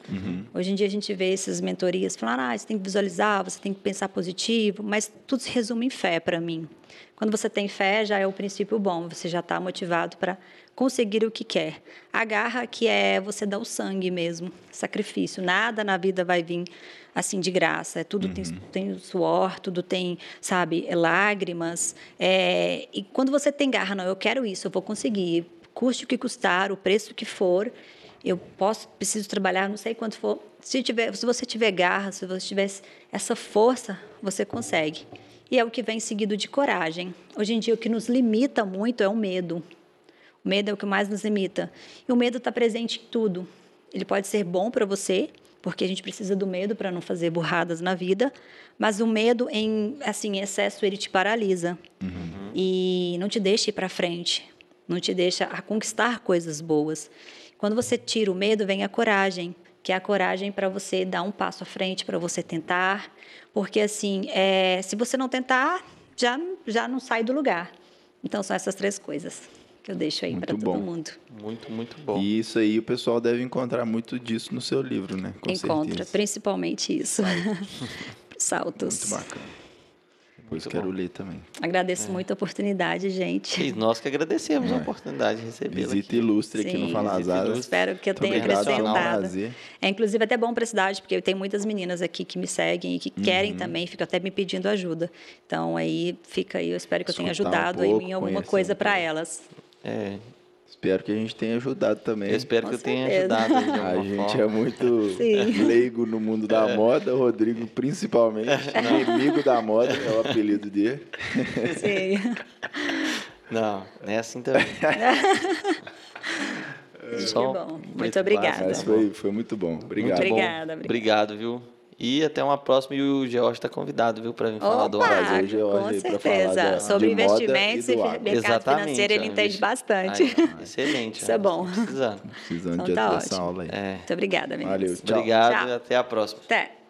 Hoje em dia, a gente vê essas mentorias falando, você tem que visualizar, você tem que pensar positivo, mas tudo se resume em fé para mim. Quando você tem fé, já é o princípio bom, você já está motivado para conseguir o que quer. A garra, que é você dar o sangue mesmo, sacrifício. Nada na vida vai vir assim de graça. Tudo tem suor, tudo tem, sabe, lágrimas. E quando você tem garra, eu quero isso, eu vou conseguir. Custe o que custar, o preço que for, preciso trabalhar, não sei quanto for. Se você tiver garra, se você tiver essa força, você consegue. E é o que vem seguido de coragem. Hoje em dia, o que nos limita muito é o medo. O medo é o que mais nos limita. E o medo está presente em tudo. Ele pode ser bom para você, porque a gente precisa do medo para não fazer burradas na vida, mas o medo em excesso, ele te paralisa. E não te deixa ir para frente, não te deixa a conquistar coisas boas. Quando você tira o medo, vem a coragem, que é a coragem para você dar um passo à frente, para você tentar, porque assim, se você não tentar, já não sai do lugar. Então, são essas três coisas que eu deixo aí para todo mundo. Muito, muito bom. E isso aí o pessoal deve encontrar muito disso no seu livro, né? Com Encontra, certeza. Principalmente isso. Saltos. Muito bacana. Depois quero ler também. Agradeço muito a oportunidade, gente. E nós que agradecemos a oportunidade de recebê-la. Visita ilustre aqui no Falazadas. Espero que eu tenha acrescentado. É, inclusive, até bom para a cidade, porque eu tenho muitas meninas aqui que me seguem e que querem também, ficam até me pedindo ajuda. Então, aí fica aí. Eu espero que eu tenha ajudado em alguma coisa para elas. É. Espero que a gente tenha ajudado também. Eu espero que eu tenha ajudado. A gente é muito leigo no mundo da moda, o Rodrigo principalmente, inimigo da moda, é o apelido dele. Sim. Não, é assim também. Bom. Muito obrigada. Mas foi muito bom. Obrigado. Muito obrigada. Obrigado, viu? E até uma próxima. E o George está convidado, viu, para vir falar do Brasil. O George, com certeza. Falar sobre investimentos e mercado financeiro, ele entende bastante. Aí, excelente. Isso é bom. Precisando de atuação, aula aí. Muito obrigada, meninas. Valeu, tchau. Obrigado, tchau. E até a próxima. Até.